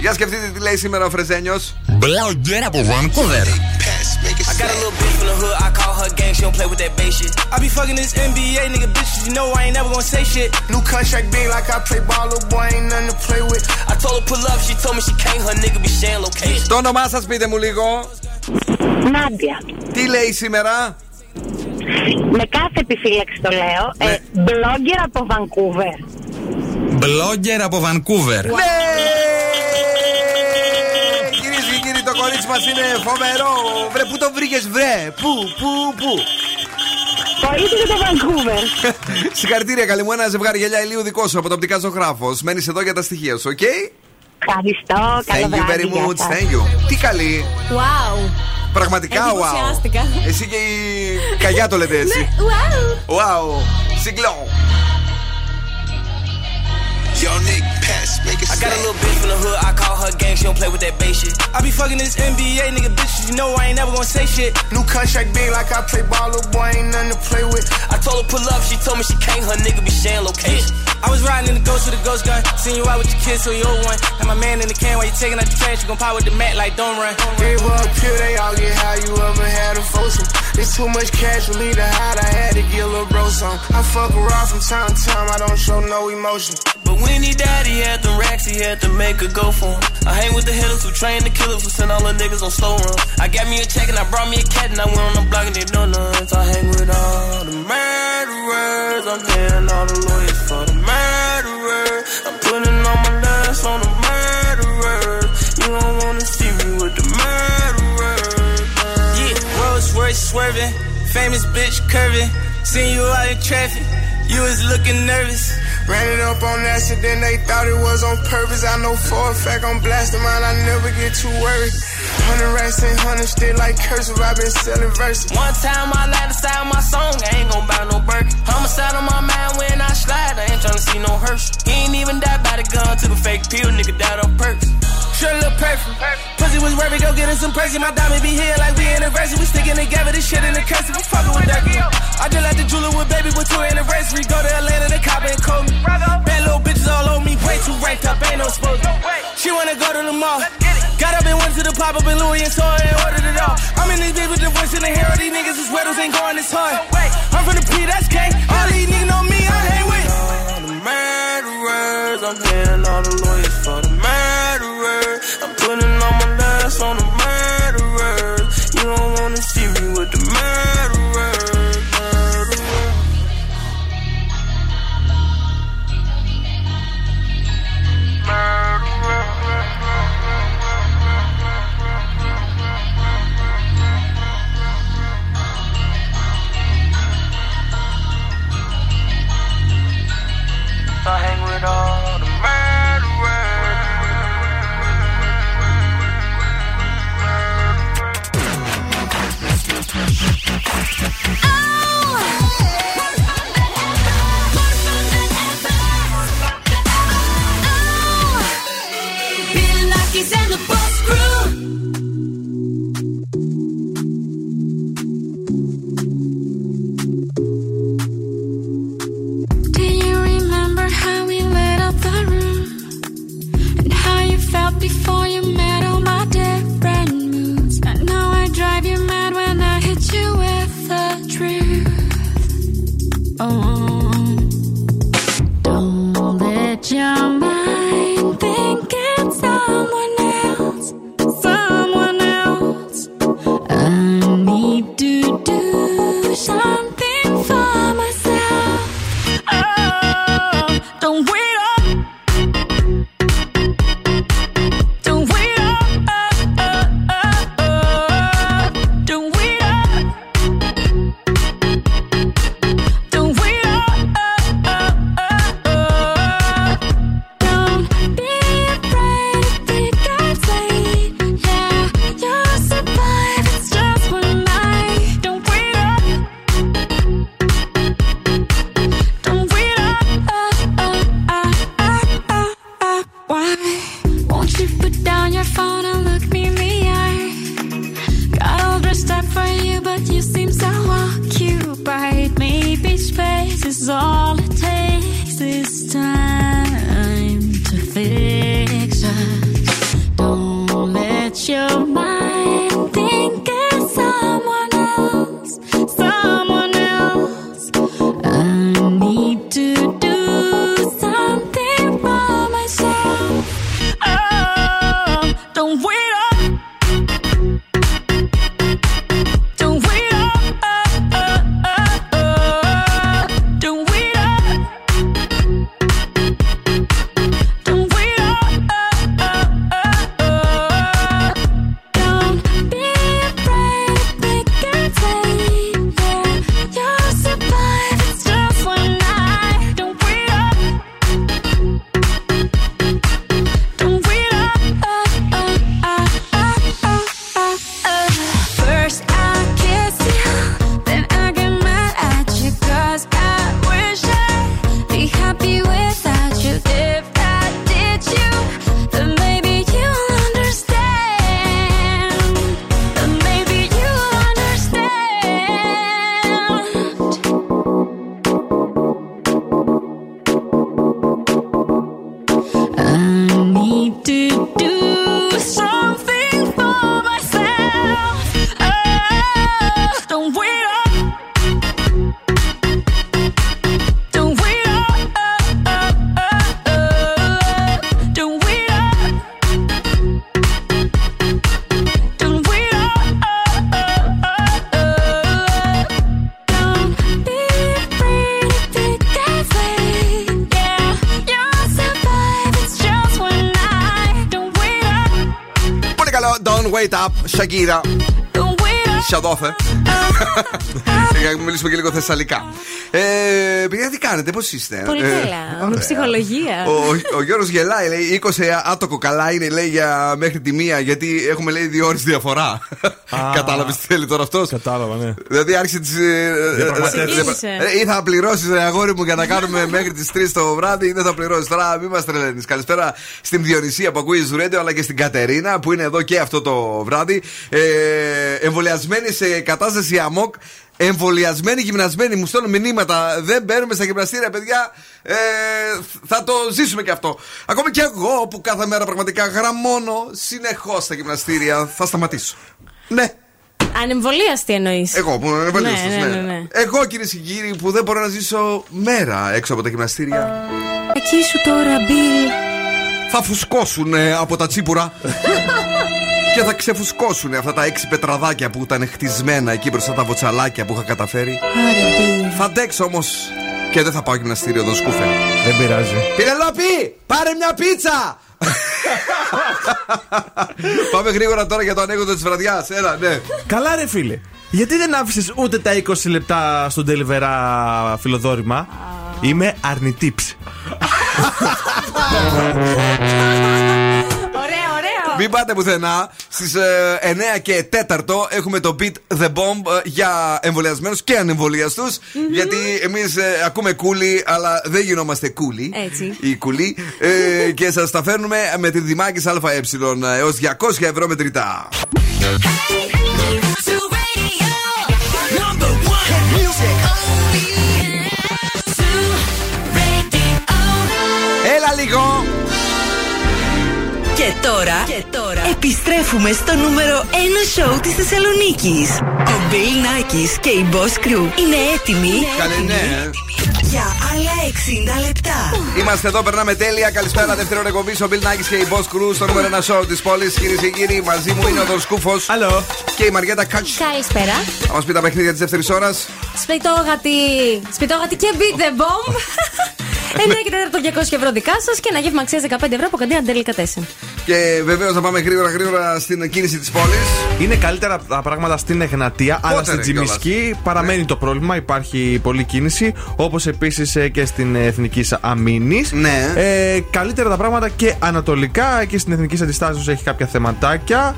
Για σκεφτείτε τι λέει σήμερα ο Φρεζένιος. Μπλαουγκέρα από Vancouver. I got a little bitch from the hood, I call her gang, she don't play with that bass shit. I be fucking this NBA nigga bitches, you know I ain't never gonna say shit. New contract being like I play ball, little boy ain't nothing to play with. I told her pull up, she told me she can't, her nigga be sharing location. Το όνομά σας πείτε μου λίγο. Νάντια. Τι λέει σήμερα? Με κάθε επιφύλαξη το λέω, blogger από Vancouver. Blogger από Vancouver. Το κορίτσι μας είναι φοβερό. Βρε, πού το βρήκες, βρε? Πού. Το ίδιο το Vancouver. Συγχαρητήρια, καλή μου. Ένα ζευγάρι γυαλιά ηλίου δικό σου από το Οπτικά Ζωγράφος. Μένεις εδώ για τα στοιχεία σου, οκ? Ευχαριστώ, καλό βράδυ. Thank you very much, thank you. Τι καλή. Wow. Πραγματικά, wow. Εσύ και η Καγιά το λέτε έτσι. Wow. Συγκλώ. Yo, Nick Pass, make it I got a little bitch from the hood, I call her gang, she don't play with that bass shit. I be fucking this NBA nigga bitches, you know I ain't never gonna say shit. New contract being like I play ball, little boy ain't nothing to play with. I told her pull up, she told me she can't, her nigga be sharing location. I was riding in the ghost with a ghost gun, seen you out with your kids, so you old one. And my man in the can while you taking out the trash, you gon' pop with the mat like don't run. They were up here, they all get high, you ever had a foursome. It's too much cash for me to hide, I had to get a little bro some. I fuck around from time to time, I don't show no emotion. But when he died, he had the racks, he had to make a go for him. I hang with the hitters who train the killers who send all the niggas on slow run. I got me a check and I brought me a cat and I went on the block and they know none. So I hang with all the murderers, I'm paying all the lawyers for the murderers. I'm putting all my lust on the murderers. You don't wanna see me with the murderers. Yeah, Rolls Royce swerving, famous bitch curving. Seen you out in traffic, you was looking nervous. Ran it up on accident, they thought it was on purpose. I know for a fact I'm blasting mine, I never get too worried. 100 racks and 100 still like cursive, I been selling verses. One time I lied inside my song, I ain't gon' buy no burger. Homicide on my mind when I slide, I ain't tryna see no hearse. He ain't even died by the gun, took a fake pill, nigga died on purpose. Sure look perfect, pussy was worth it, go get him some Percy. My diamond be here like we in a race, we sticking together, this shit in the cursive, I'm fucking with Dirkie. I just like the jeweler with baby with two anniversary, go to Atlanta, they cop and call me. Bad little bitches all on me, way too ranked up, ain't no smoke. She wanna go to the mall, got up and went to the pop-up in Louis and so I ordered it all. I'm in this bitch with the voice in the hair, all these niggas is widows, ain't going this hard. I'm from the P, that's K, all these niggas know me, I hang with all the murderers, I'm paying all the lawyers for the murderers. I'm putting all my last on the on a murderer. Oh! Bill Nakis and the Boss Crew. Σακύρα, Σαδόθε. Για να μιλήσουμε και λίγο θεσσαλικά. Παιδιά, τι κάνετε, πώς είστε? Πολύ καλά, με ψυχολογία. Ο Γιώργος γελάει, λέει 20 άτοκο καλά είναι, λέει, για μέχρι τη μία. Γιατί έχουμε, λέει, 2 ώρες διαφορά. Κατάλαβες τι θέλει τώρα αυτός? Κατάλαβα, ναι. Δηλαδή άρχισε τις... Ή θα πληρώσεις, ρε αγόρι μου, για να κάνουμε μέχρι τις 3 το βράδυ, ή δεν θα πληρώσεις. Τώρα μην μας τρελαίνεις. Καλησπέρα στην Διονυσία που ακούει Zoo Radio, αλλά και στην Κατερίνα που είναι εδώ και αυτό το βράδυ. Εμβολιασμένη σε κατάσταση αμόκ. Εμβολιασμένοι, γυμνασμένοι, μου στέλνουν μηνύματα. Δεν μπαίνουμε στα γυμναστήρια, παιδιά. Θα το ζήσουμε και αυτό. Ακόμη και εγώ που κάθε μέρα πραγματικά γραμμώνω συνεχώς στα γυμναστήρια, θα σταματήσω. Ναι. Ανεμβολίαστη εννοείς? Εγώ που ανεμβολίαστος, ναι. Εγώ, κυρίες και κύριοι, που δεν μπορώ να ζήσω μέρα έξω από τα γυμναστήρια. Εκεί σου τώρα, Μπιλ. Θα φουσκώσουν από τα τσίπουρα. Και θα ξεφουσκώσουν αυτά τα 6 πετραδάκια που ήταν χτισμένα εκεί μπροστά, τα βοτσαλάκια που είχα καταφέρει. Θα αντέξω όμως και δεν θα πάω γυμναστήριο, Eldón Skoufo. Δεν πειράζει. Πινελόπη, πάρε μια πίτσα! Πάμε γρήγορα τώρα για το ανέκδοτο της βραδιάς. Έλα, ναι. Καλά, ρε φίλε. Γιατί δεν άφησες ούτε τα 20 λεπτά στον τελιβερά φιλοδόρημα? Είμαι αρνητήψη. Ωραία, ωραία. Μην πάτε πουθενά. Στις 9 και 4 έχουμε το Beat the Bomb για εμβολιασμένους και ανεμβολιαστούς. Mm-hmm. Γιατί εμείς ακούμε κούλι, αλλά δεν γινόμαστε κούλι. Έτσι. Οι κούλι. Και σας τα φέρνουμε με τη Δημάκης ΑΕ έως 200 ευρώ μετρητά. Έλα λίγο! Και τώρα επιστρέφουμε στο νούμερο 1 σοου της Θεσσαλονίκης. Ο Bill Nakis και η Boss Crew είναι έτοιμοι. Καληνέ. Για άλλα 60 λεπτά. Είμαστε εδώ, περνάμε τέλεια. Καλησπέρα, δεύτερον εκπομπή. Ο Bill Nakis και η Boss Crew στο νούμερο 1 σοου της πόλης. Κυρίες και κύριοι, μαζί μου είναι ο Eldón Skoufo. Hello. Και η Mariéta Katsógianni. Καλησπέρα. Θα μας πει τα παιχνίδια της δεύτερης ώρας. Σπιτόγατη και beat the bomb. 9 και 4 200 ευρώ δικά σας και ένα γεύμα αξίας 15 ευρώ από Kantína Delikatésen. Και βεβαίως θα πάμε γρήγορα στην κίνηση της πόλης. Είναι καλύτερα τα πράγματα στην Εγνατία, αλλά στην Τσιμισκή παραμένει το πρόβλημα. Υπάρχει πολλή κίνηση, όπως επίσης και στην Εθνική Αμήνης. Ναι. Καλύτερα τα πράγματα και ανατολικά και στην Εθνική Αντιστάσεως έχει κάποια θεματάκια.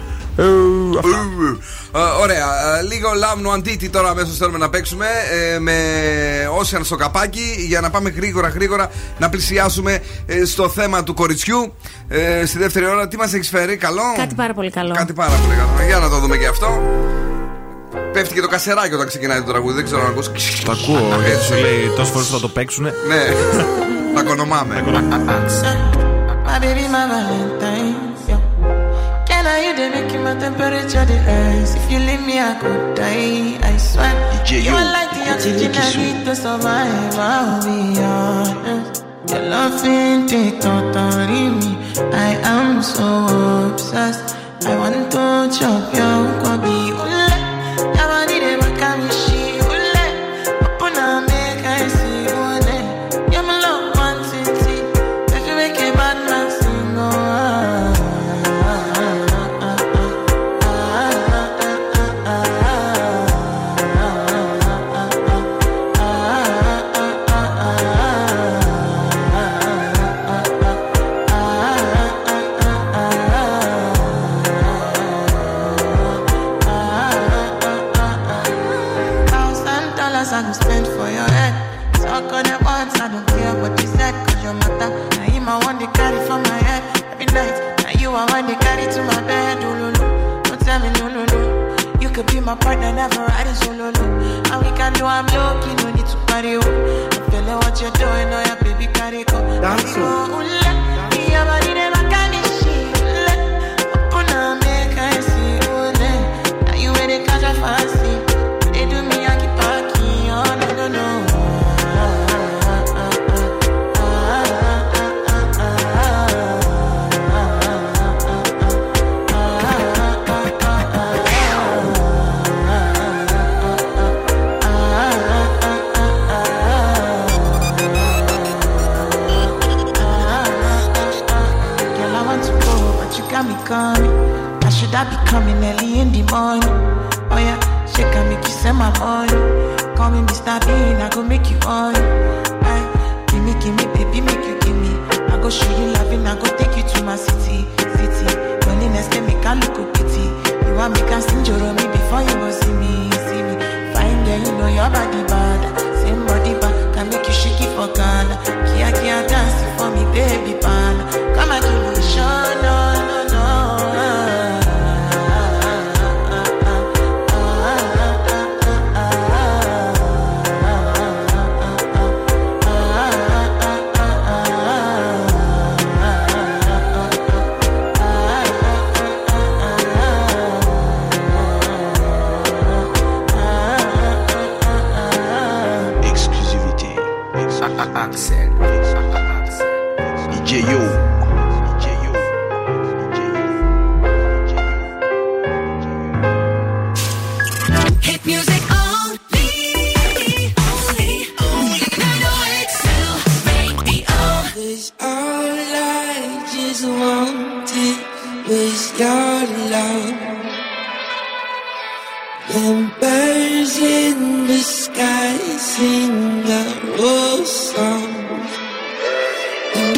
Ωραία, λίγο λάμνο αντίτη τώρα αμέσως θέλουμε να παίξουμε με Ocean στο καπάκι για να πάμε γρήγορα να πλησιάσουμε στο θέμα του κοριτσιού. Στη δεύτερη ώρα τι μας έχεις φέρει, καλό? Κάτι πάρα πολύ καλό. Για να το δούμε και αυτό. Πέφτει και το κασεράκι όταν ξεκινάει το τραγούδι, δεν ξέρω αν ακούς. Το ακούω, γιατί σου λέει τόσες φορές θα το παίξουνε. Ναι, τα κονομάμε. Now you dey making my temperature rise. If you leave me, I could die. I swear, you are like the oxygen I need to survive. I'll be honest, your love ain't it totally me. I am so obsessed. I want to chop your kwabi. Ule, your body dey make me shake. Ule, open up make I see one. You're my love, one city. If you make a bad man sing, oh. Could be my partner, never ride it solo. And we can do I'm lucky, no need to party. Oh, I'm feeling what you're doing, oh yeah, baby, carry go. That's it. I should have be coming early in the morning. Oh yeah, she can make you send my money. Call me Mr. Bean, I go make you money. Aye, give me, baby, make you give me. I go show you loving, I go take you to my city. Loneliness can make I look pretty. You want me can sing your me before you go see me. Fine girl, you know your body bad. Same body bad, can make you shake it for Ghana. Kia dance for me, baby, pan. Come and give me a show, no. Sing a old song. And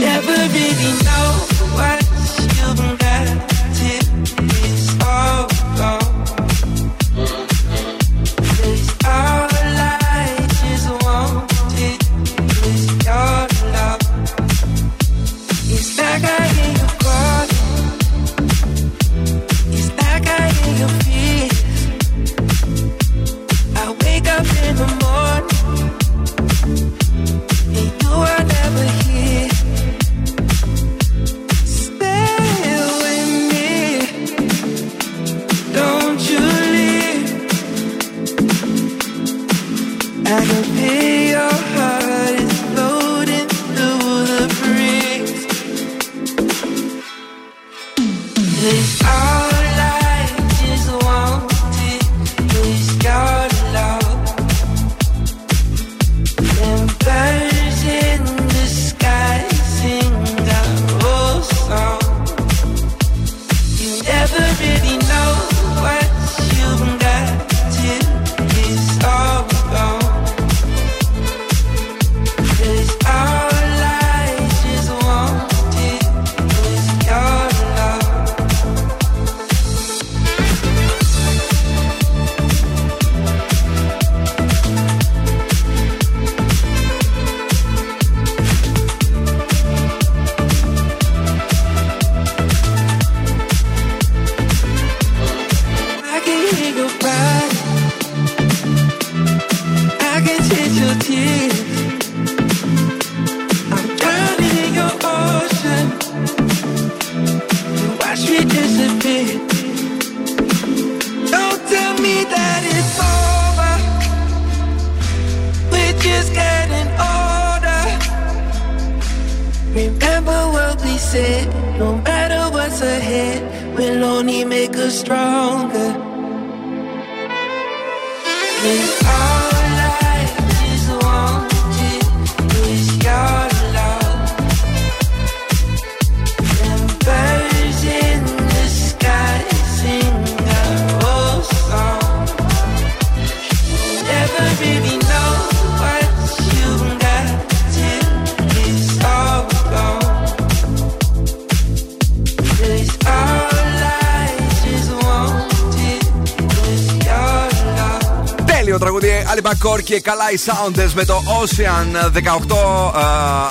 Και καλά οι Sounders με το Ocean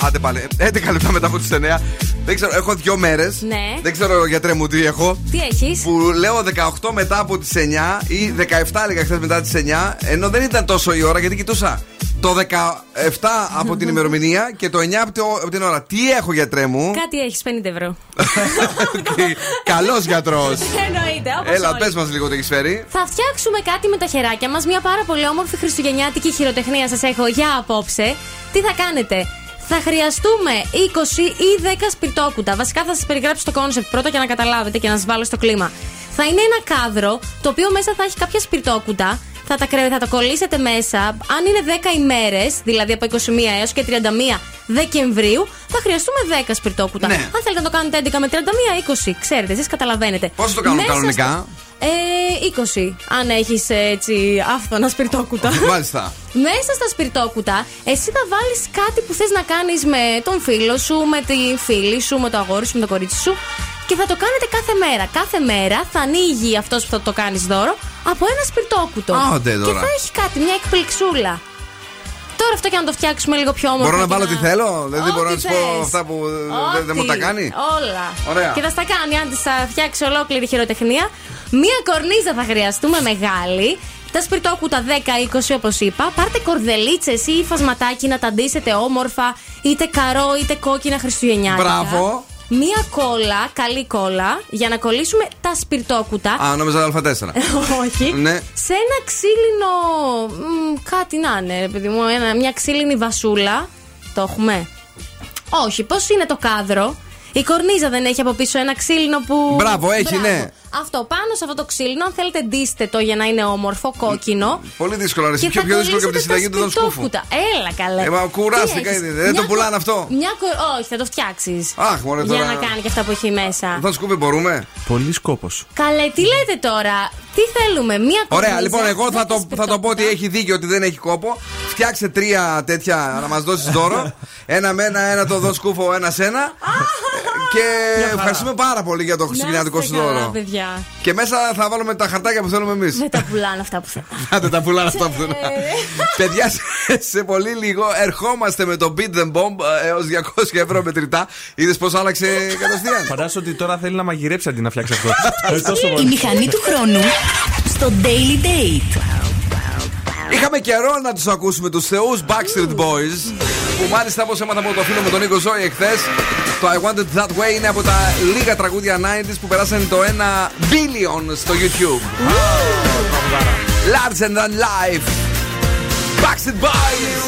18. Άντε πάλι. 11 λεπτά μετά από τις 9. Δεν ξέρω, έχω 2 μέρες. Ναι. Δεν ξέρω, γιατρέ μου, τι έχω. Τι έχεις? Που λέω 18 μετά από τις 9 ή 17 έλεγα χθες μετά τις 9. Ενώ δεν ήταν τόσο η ώρα γιατί κοιτούσα το 17 από την ημερομηνία και το 9 από την ώρα. Τι έχω, γιατρέ μου? Κάτι έχεις, 50 ευρώ. Καλός γιατρός. Εννοείται, όπως έλα, πες μας λίγο τι έχεις φέρει. Θα φτιάξουμε κάτι με τα χεράκια μας. Μια πάρα πολύ όμορφη χριστουγεννιάτικη χειροτεχνία σας έχω για απόψε. Τι θα κάνετε? Θα χρειαστούμε 20 ή 10 σπιρτόκουτα. Βασικά θα σας περιγράψω το κόνσεπτ πρώτα για να καταλάβετε και να σας βάλω στο κλίμα. Θα είναι ένα κάδρο το οποίο μέσα θα έχει κάποια σπιρτόκουτα. Θα το κολλήσετε μέσα. Αν είναι 10 ημέρες, δηλαδή από 21 έως και 31 Δεκεμβρίου, θα χρειαστούμε 10 σπιρτόκουτα. Ναι. Αν θέλετε να το κάνετε 11 με 31, 20. Ξέρετε, εσείς καταλαβαίνετε. Πώς το κάνουμε κανονικά? 20, αν έχεις έτσι άφθονα σπιρτόκουτα. Μάλιστα. Μέσα στα σπιρτόκουτα, εσύ θα βάλεις κάτι που θες να κάνεις με τον φίλο σου, με τη φίλη σου, με το αγόρι σου, με το κορίτσι σου. Και θα το κάνετε κάθε μέρα. Κάθε μέρα θα ανοίγει αυτός που θα το κάνεις δώρο από ένα σπιρτόκουτο. Και θα έχει κάτι, μια εκπληξούλα. Τώρα αυτό και να το φτιάξουμε λίγο πιο όμορφα. Μπορώ να βάλω τι θέλω, δηλαδή μπορώ να σου πω αυτά που δεν μου τα κάνει. Όλα. Ωραία. Και θα στα κάνει, αν τις θα φτιάξει ολόκληρη χειροτεχνία. Μία κορνίζα θα χρειαστούμε μεγάλη. Τα σπιρτόκουτα 10-20 όπως είπα. Πάρτε κορδελίτσες ή φασματάκι να τα ντύσετε όμορφα, είτε καρό είτε κόκκινα χριστουγεννιάτικα. Μπράβο. Μία κόλλα, καλή κόλλα, για να κολλήσουμε τα σπιρτόκουτα. Α, νόμιζα Α4. Όχι. Ναι. Σε ένα ξύλινο. Κάτι να είναι, παιδί μου. Μια ξύλινη βασούλα. Το έχουμε? Όχι. Πώς είναι το κάδρο? Η κορνίζα δεν έχει από πίσω ένα ξύλινο που. Μπράβο, έχει, μπράβο. Ναι. Αυτό, πάνω σε αυτό το ξύλινο, αν θέλετε, ντύστε το για να είναι όμορφο, κόκκινο. Πολύ δύσκολο, αρέσει. Πιο δύσκολο και από τη συνταγή του Eldón Skoufo. Έλα, καλέ. Κουράστηκα ήδη. Δεν το πουλάνε αυτό. Όχι, θα το φτιάξει. Αχ, μωρέ, τώρα. Για να κάνει και αυτά που έχει μέσα. Eldón Skoufo μπορούμε. Πολύ σκόπος. Καλέ, τι λέτε τώρα? Τι θέλουμε? Μία κόκκινη. Ωραία, λοιπόν, εγώ θα το πω ότι έχει δίκιο, ότι δεν έχει κόπο. Φτιάξε 3 τέτοια να μας δώσεις δώρο. Ένα με ένα το Eldón Skoufo, ένα. Και ευχαριστούμε πάρα πολύ για το χριστουγεννιάτικο σου δώρο. Και μέσα θα βάλουμε τα χαρτάκια που θέλουμε εμείς. Δεν τα πουλάνε αυτά που θέλουν. Δεν τα πουλάνε αυτά που θέλουν. Παιδιά, σε πολύ λίγο ερχόμαστε με το Beat the Bomb έως 200 ευρώ μετρητά. Είδες πως άλλαξε κατευθείαν. Φαντάζομαι ότι τώρα θέλει να μαγειρέψει αντί να φτιάξει αυτό. Η μηχανή του χρόνου στο Daily Date. Είχαμε καιρό να τους ακούσουμε τους θεούς Backstreet Boys. Που μάλιστα όπως έμαθα από το φίλο με τον Νίκο Ζώη εχθές, το I Wanted That Way είναι από τα λίγα τραγούδια 90's που περάσανε το 1 billion στο YouTube. Larger than life. Back Backstreet Boys. Yeah.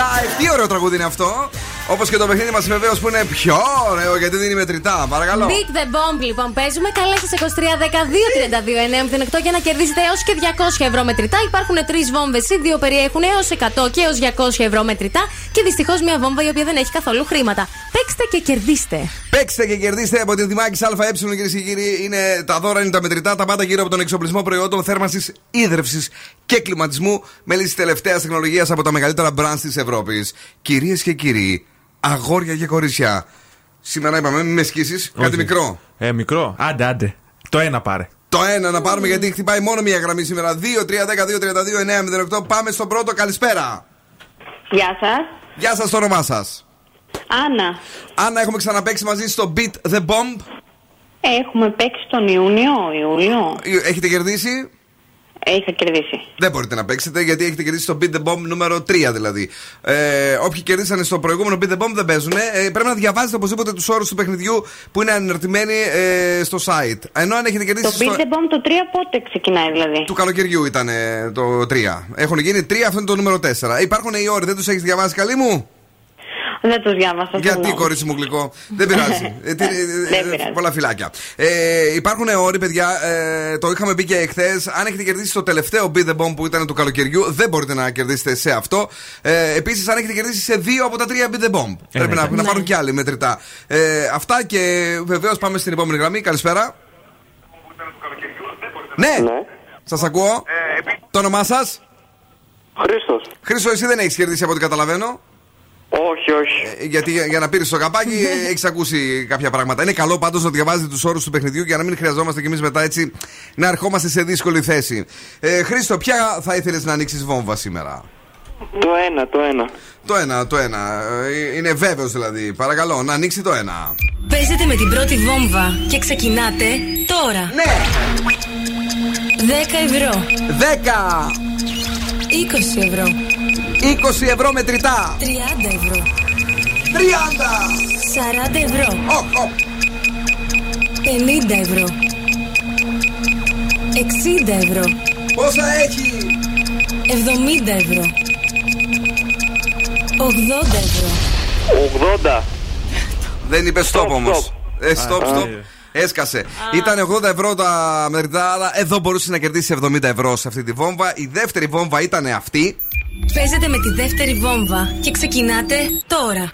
Live. Τι ωραίο τραγούδι είναι αυτό! Όπως και το παιχνίδι μας βεβαίως που είναι πιο ωραίο γιατί δεν είναι μετρητά. Παρακαλώ. Big the bomb λοιπόν παίζουμε. Καλέστε σε 23 12 32 908 για να κερδίσετε έως και 200 ευρώ μετρητά. Υπάρχουν τρεις βόμβες, οι δύο περιέχουν έως 100 και έως 200 ευρώ μετρητά. Και δυστυχώς μια βόμβα η οποία δεν έχει καθόλου χρήματα. Παίξτε και κερδίστε. Παίξτε και κερδίστε από την Δημάκης ΑΕ, κυρίες και κύριοι. Είναι τα δώρα, είναι τα μετρητά, τα πάντα γύρω από τον εξοπλισμό προϊόντων θέρμανσης, ίδρυυσης και κλιματισμού με λύσεις τελευταίας τεχνολογίας από τα μεγαλύτερα μπραντς της Ευρώπης. Κυρίες και κύριοι, αγόρια και κορίτσια, σήμερα είπαμε μην με σκίσεις, κάτι μικρό. Μικρό, άντε, το ένα πάρε. Το ένα να πάρουμε γιατί χτυπάει μόνο μία γραμμή σήμερα. 2-3-10-2-32-9-08. Πάμε στον πρώτο, καλησπέρα. Γεια σας. Γεια σας, το όνομά σας? Άννα. Άννα, έχουμε ξαναπαίξει μαζί στο Beat the Bomb? Έχουμε παίξει τον Ιούλιο. Έχετε κερδίσει? Είχα κερδίσει. Δεν μπορείτε να παίξετε γιατί έχετε κερδίσει στο Beat the Bomb νούμερο 3 δηλαδή. Όποιοι κερδίσανε στο προηγούμενο Beat the Bomb δεν παίζουν. Πρέπει να διαβάζετε οπωσδήποτε τους όρους του παιχνιδιού που είναι αναρτημένοι στο site. Ενώ αν έχετε κερδίσει. Το Beat the Bomb το 3 πότε ξεκινάει δηλαδή? Του καλοκαιριού ήταν το 3. Έχουν γίνει 3, αυτό είναι το νούμερο 4. Υπάρχουν οι όροι, δεν τους έχεις διαβάσει, καλή μου? Δεν τους διάβασα. Γιατί, κορίτσι μου γλυκό? Δεν πειράζει. Πολλά φυλάκια. Υπάρχουν όροι, παιδιά. Το είχαμε πει και εχθές. Αν έχετε κερδίσει το τελευταίο Beat the Bomb που ήταν του καλοκαιριού, δεν μπορείτε να κερδίσετε σε αυτό. Επίσης, αν έχετε κερδίσει σε 2 από τα 3 Beat the Bomb, πρέπει να πάρουν κι άλλοι μετρητά. Αυτά και βεβαίως πάμε στην επόμενη γραμμή. Καλησπέρα. Ναι, Σας ακούω. Το όνομά σας? Χρήστος. Χρήστο, εσύ δεν έχεις κερδίσει από ό,τι καταλαβαίνω. Όχι, όχι. Γιατί για να πήρεις το καπάκι έχεις ακούσει κάποια πράγματα. Είναι καλό πάντως να διαβάζετε τους όρους του παιχνιδιού για να μην χρειαζόμαστε κι εμείς μετά έτσι να ερχόμαστε σε δύσκολη θέση. Χρήστο, ποια θα ήθελες να ανοίξεις βόμβα σήμερα? Το ένα. Είναι βέβαιος δηλαδή. Παρακαλώ, να ανοίξει το ένα. Παίζετε με την πρώτη βόμβα και ξεκινάτε τώρα. Ναι. 10 ευρώ. 10. 20 ευρώ. 20 ευρώ μετρητά. 30 ευρώ. 30. 40 ευρώ. 50 ευρώ. 60 ευρώ. Πόσα έχει? 70 ευρώ. 80 ευρώ. 80. Δεν είπε στόπ όμως. Στόπ. Έσκασε. Ήταν 80 ευρώ τα μερικά, αλλά εδώ μπορούσε να κερδίσει 70 ευρώ σε αυτή τη βόμβα. Η δεύτερη βόμβα ήταν αυτή. Παίζετε με τη δεύτερη βόμβα και ξεκινάτε τώρα.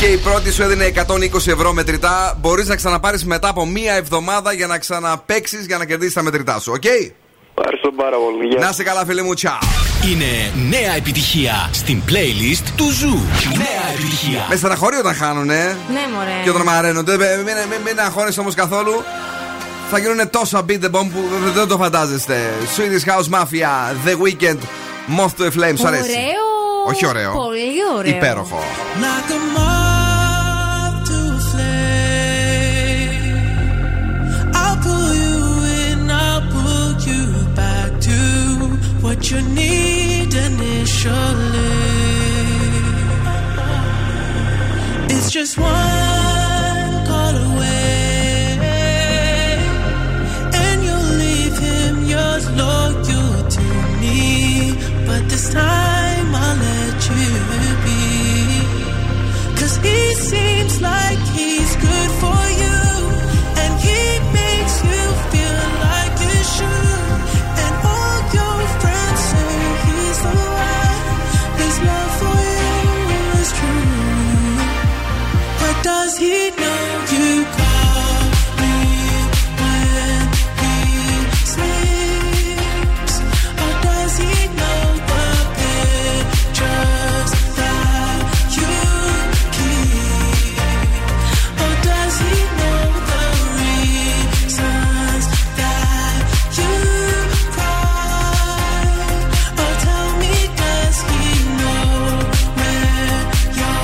Και η πρώτη σου έδινε 120 ευρώ μετρητά. Μπορείς να ξαναπάρεις μετά από μία εβδομάδα για να ξαναπαίξεις για να κερδίσεις τα μετρητά σου. Οκ. Okay? Ευχαριστώ πάρα πολύ. Να σε καλά, φίλε μου. Τσάου. Είναι νέα επιτυχία στην playlist του Ζου. Νέα επιτυχία. Με στεναχωρεί όταν χάνουνε. Ναι, μωρέ. Και όταν μαραίνονται. Μην αγχώνεσαι όμως καθόλου. Θα γίνουνε τόσα beat the bomb που δεν το φαντάζεστε. Swedish House Mafia, The Weeknd, Moth to a Flame. Σου αρέσει? Ωραίο. Όχι ωραίο. Πολύ ωραίο. Υπέροχο. What you need initially is just one call away, and you'll leave him yours loyal to me. But this time I'll let you be, 'cause he seems like he's good for you, and he makes you feel like you should. Does he know you call me when he sleeps? Or does he know the pictures that you keep? Or does he know the reasons that you cry? Or tell me, does he know where you're?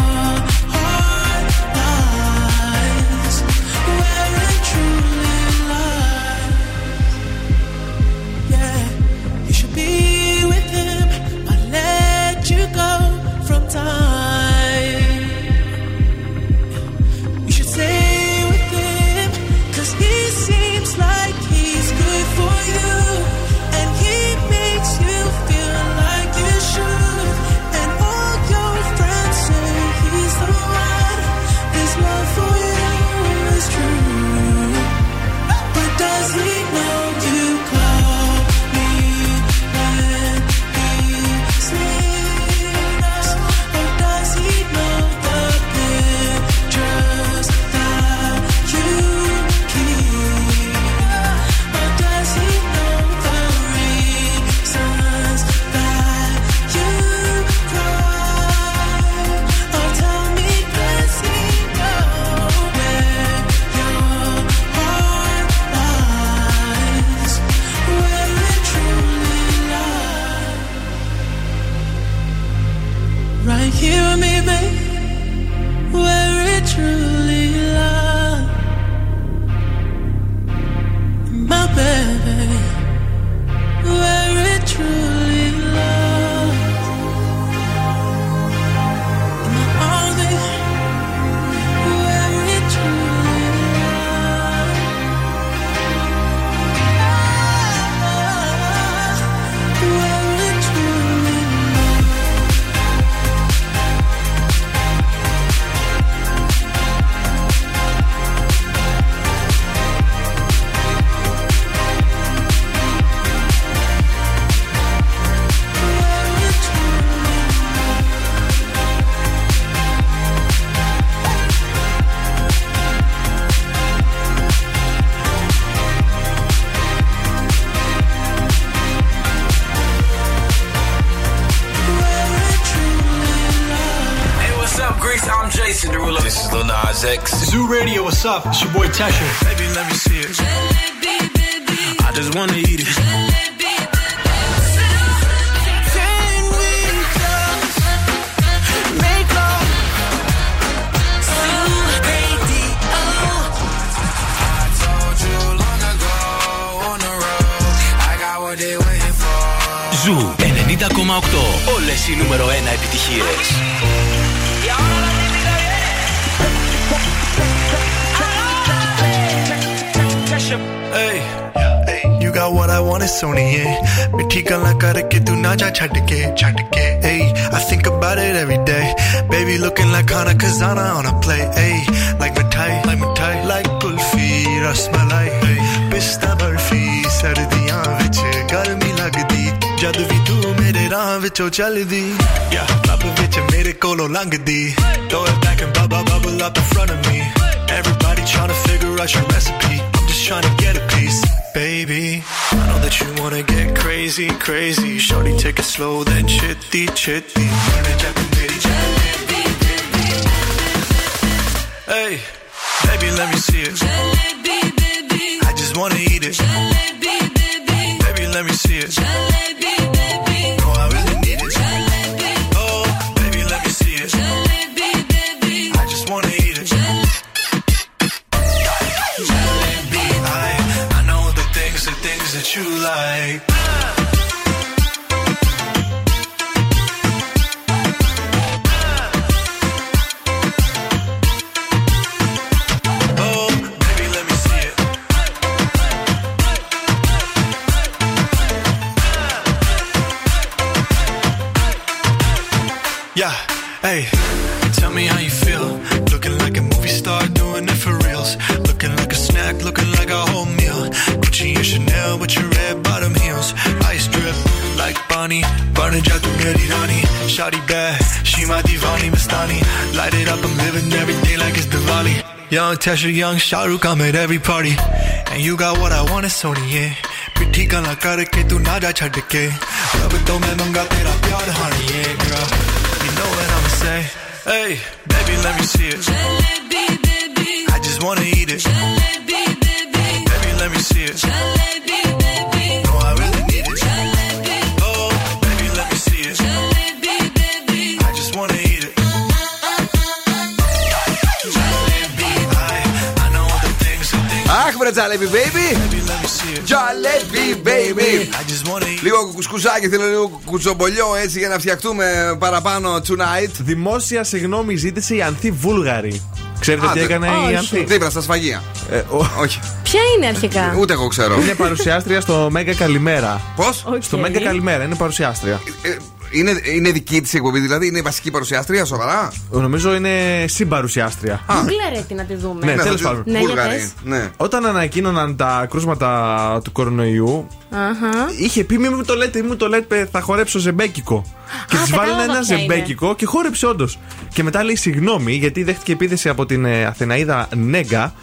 Hear me, babe, where it truly lies. My baby, where it truly lies. My only, where it truly lies. Where it truly lies. Jason Derulo. This is Lil Nas X. Zoo Radio, what's up? It's your boy Tesher. Baby, let me see it. Jalebi, baby. I just wanna eat it. Jalebi. Ζου 90,8. Όλες οι νούμερο 1 επιτυχίες. Hey, you got what I want, it's only it. Mithi gala karke tu na ja chhad ke. Hey, I think about it every day. Baby looking like Anna Kazana on a play. Hey, like mithai, like kulfi, rasmalai. Hey, pista barfi, sardiyan vich garmi lagdi. Jad vi tu mere raah vichon chaldi, yeah, club vich mere kolo langdi. Throw it back and bubble up in front of me. Everybody tryna figure out your recipe. I'm just tryna get a piece, baby. I know that you wanna get crazy. Shorty take it slow, then chitty. Hey, baby, let me see it. Jalebi, baby. I just wanna eat it. Jalebi, baby. Baby, let me see it. Jalebi. That you like. Oh, baby, let me see it. Yeah, hey, tell me how you feel. Looking like a movie star, doing it for reals. Looking like a snack, looking like a whole meal. Gucci and Chanel with your red bottom heels. Ice drip like Bonnie. Burning ja tu meri rani. Shawty bad, she my divani Mastani. Light it up, I'm living every day like it's Diwali. Young Tesher, young Shah Rukh, I'm at every party. And you got what I want, it's Sony, yeah. Pithi gala karke tu na ja chhad ke. Ab to main manga tera pyar honey, yeah girl. You know what I'ma say. Hey, baby, let me see it. Jalebi, baby. I just wanna eat it. Jalebi, baby. Baby, let me see it. Jalebi, baby. No, I really need it. Jalebi. Oh, baby, let me see it. Jalebi, baby. I just wanna eat it. Jalebi, I know all the things. Αχ, βρε Jalebi, baby. Jalebi, baby. Λίγο κουσκουσάκι, θέλω λίγο κουτσομπολιό έτσι για να φτιαχτούμε παραπάνω tonight. Δημόσια συγγνώμη ζήτησε η Anthí Voúlgari. Ξέρετε τι έκανε η Ανθή? Δίπλα στα σφαγεία. Όχι. Ποια είναι αρχικά? Ούτε εγώ ξέρω. Είναι παρουσιάστρια στο Mega Κaliméra. Πώς? Okay. Στο Mega Kaliméra είναι παρουσιάστρια. Είναι δική της εκπομπή, δηλαδή είναι η βασική παρουσιάστρια, σοβαρά. Νομίζω είναι συμπαρουσιάστρια. Γκλαρέτη να τη δούμε. Ναι, τέλος πάντων. Όταν ανακοίνωναν τα κρούσματα του κορονοϊού, είχε πει μη μου το λέτε, θα χορέψω ζεμπέκικο. Και τη βάλανε ένα ζεμπέκικο και χόρεψε όντως. Και μετά λέει συγγνώμη, γιατί δέχτηκε επίθεση από την Αθηναίδα Νέγκα,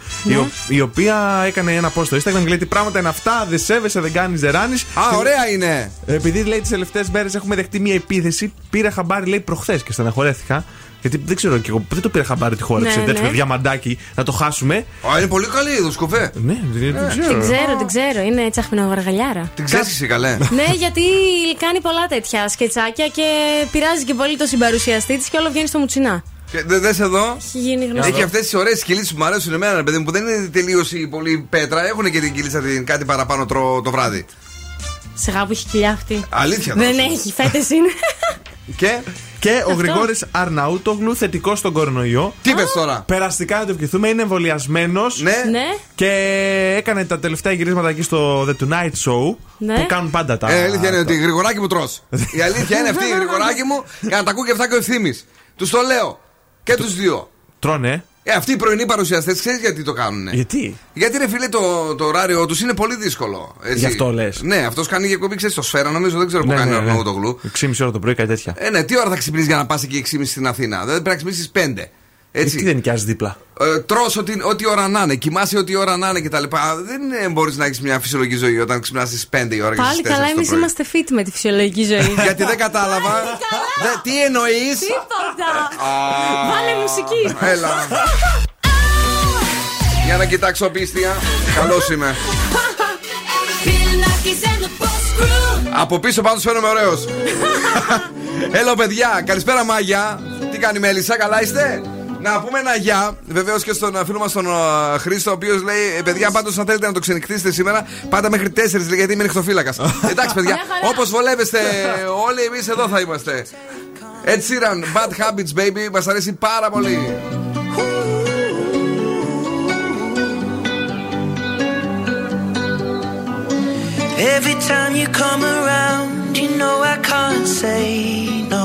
η οποία έκανε ένα post στο Instagram και λέει τι πράγματα είναι αυτά, δεν σέβεσαι, δεν κάνεις, δεν ράνεις. Α, ωραία είναι! Επειδή λέει τις τελευταίες μέρες έχουμε δεχτεί μια επίθεση, πήρα χαμπάρι λέει προχθές και στεναχωρέθηκα. Γιατί δεν ξέρω και εγώ, δεν το πήρα χαμπάρι τη χόρεψε. Τέτοιο διαμαντάκι να το χάσουμε. Α, είναι πολύ καλή η Σκουφέ. Ναι, την ξέρω. Είναι τσαχπινογαργαλιάρα. Την ξέρεις εσύ καλέ. Ναι, γιατί κάνει πολλά τέτοια σκετσάκια και πειράζει και πολύ το συμπαρουσιαστή της και όλο βγαίνει στο μουτσινά. Δες εδώ. Έχει γίνει γνωστό. Έχει αυτές τις ωραίες κυλίτσες που μου αρέσουν εμένα, παιδί μου, που δεν είναι τελείως πολύ πέτρα. Έχουν και την κυλίτσα την κάτι παραπάνω το βράδυ. Σιγά που έχει κοιλιά αυτή. Αλήθεια. Δεν έχει, φέτες είναι. Και ο Γρηγόρης Αρναούτογλου θετικός στον κορονοϊό. Τι είπες τώρα? Περαστικά να το ευχηθούμε, είναι εμβολιασμένος. Ναι. Και έκανε τα τελευταία γυρίσματα εκεί στο The Tonight Show. Ναι. Που κάνουν πάντα τα. Η αλήθεια είναι ότι Γρηγοράκι μου τρως. Η αλήθεια είναι αυτή, η Γρηγοράκι μου. Για να τα ακούει και αυτά και ο Ευθύμης. Τους το λέω. Και τους δύο. Τρώνε. Αυτοί οι πρωινοί παρουσιαστές ξέρεις γιατί το κάνουνε. Γιατί ρε φίλε το ωράριό τους είναι πολύ δύσκολο. Έτσι. Γι' αυτό λες. Ναι, αυτός κάνει και κομπή, ξέρεις, στο Σφαίρα, νομίζω, δεν ξέρω που κάνει ο Αρναούτογλου. 6,5 ώρα το πρωί, κάτι τέτοια. Ναι, τι ώρα θα ξυπνήσεις για να πας εκεί 6,5 στην Αθήνα? Δηλαδή πρέπει να ξυπνήσεις 5. Τι δεν νοικιάζει δίπλα. Τρως ό,τι ώρα να είναι, κοιμάσαι ό,τι ώρα να είναι κτλ. Δεν μπορεί να έχει μια φυσιολογική ζωή όταν ξυπνά στις 5 η ώρα και στις 4. Πάλι καλά, εμείς είμαστε fit με τη φυσιολογική ζωή. Γιατί δεν κατάλαβα. Τι εννοείς. Τίποτα. Βάλε μουσική. Έλα. Για να κοιτάξω απίστια. Καλός είμαι. Από πίσω πάντως φαίνομαι ωραίος. Έλα παιδιά, καλησπέρα Μάγια. Τι κάνει Μέλισσα, καλά είστε? Να πούμε ένα γεια βεβαίως και στον φίλο μας τον Χρήστο, ο οποίος λέει: παιδιά, πάντως να θέλετε να το ξενυχτήσετε σήμερα, πάντα μέχρι 4 γιατί είμαι νυχτοφύλακας. Εντάξει, παιδιά, όπως βολεύεστε όλοι, εμείς εδώ θα είμαστε. Ed Sheeran, Bad Habits Baby, μας αρέσει πάρα πολύ. Every time you come around, you know I can't say no.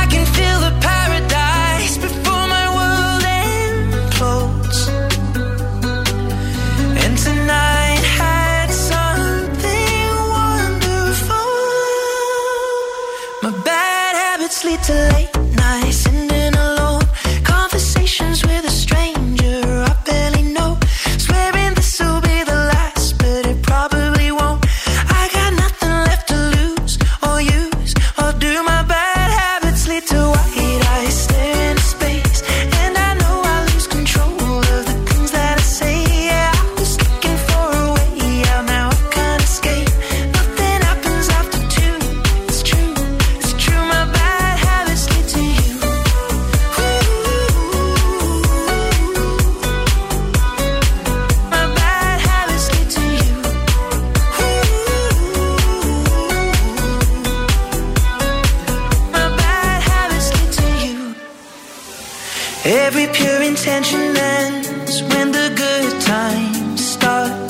I can feel the paradise before my world implodes. And tonight had something wonderful. My bad habits lead to late nights and in alone conversations with a stranger I barely know. Tension ends when the good times start.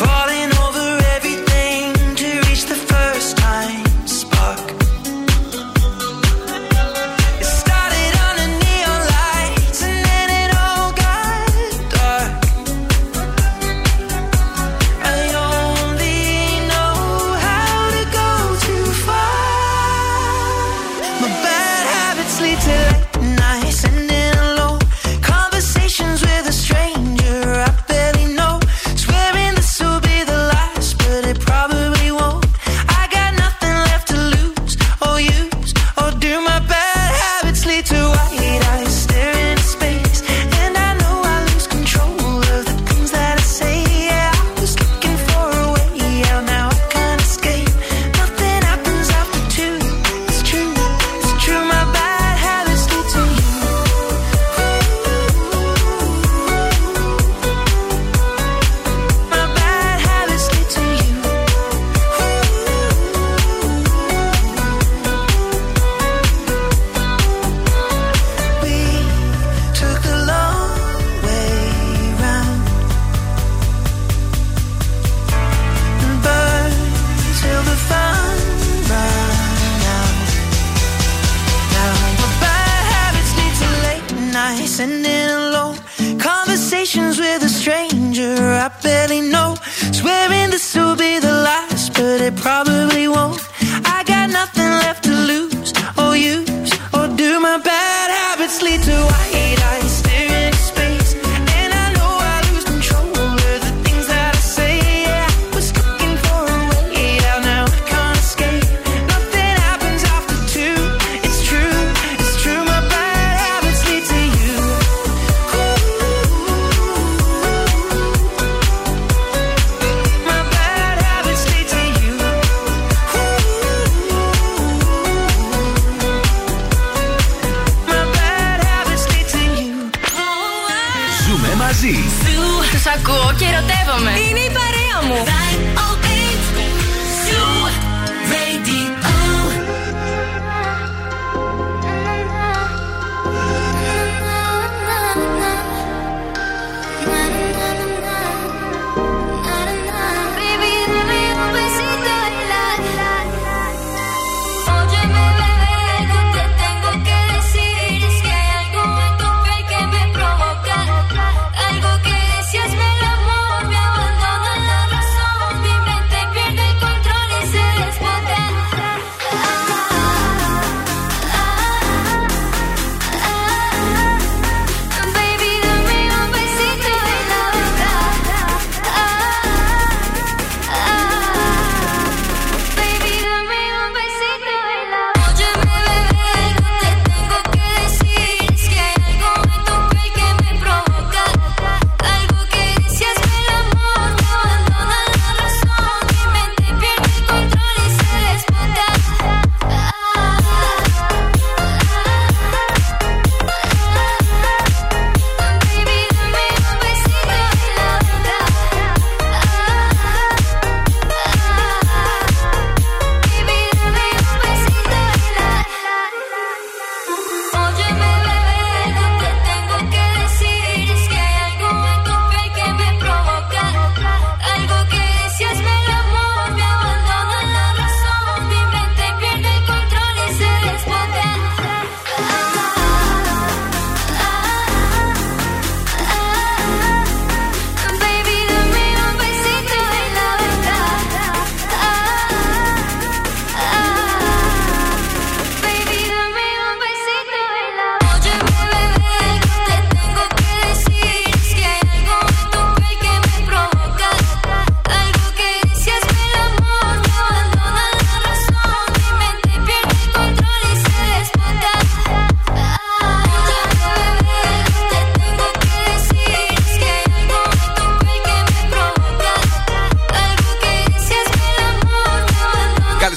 Falling over everything to reach the first time spark. It started on a neon light and then it all got dark. I only know how to go too far. My bad habits lead to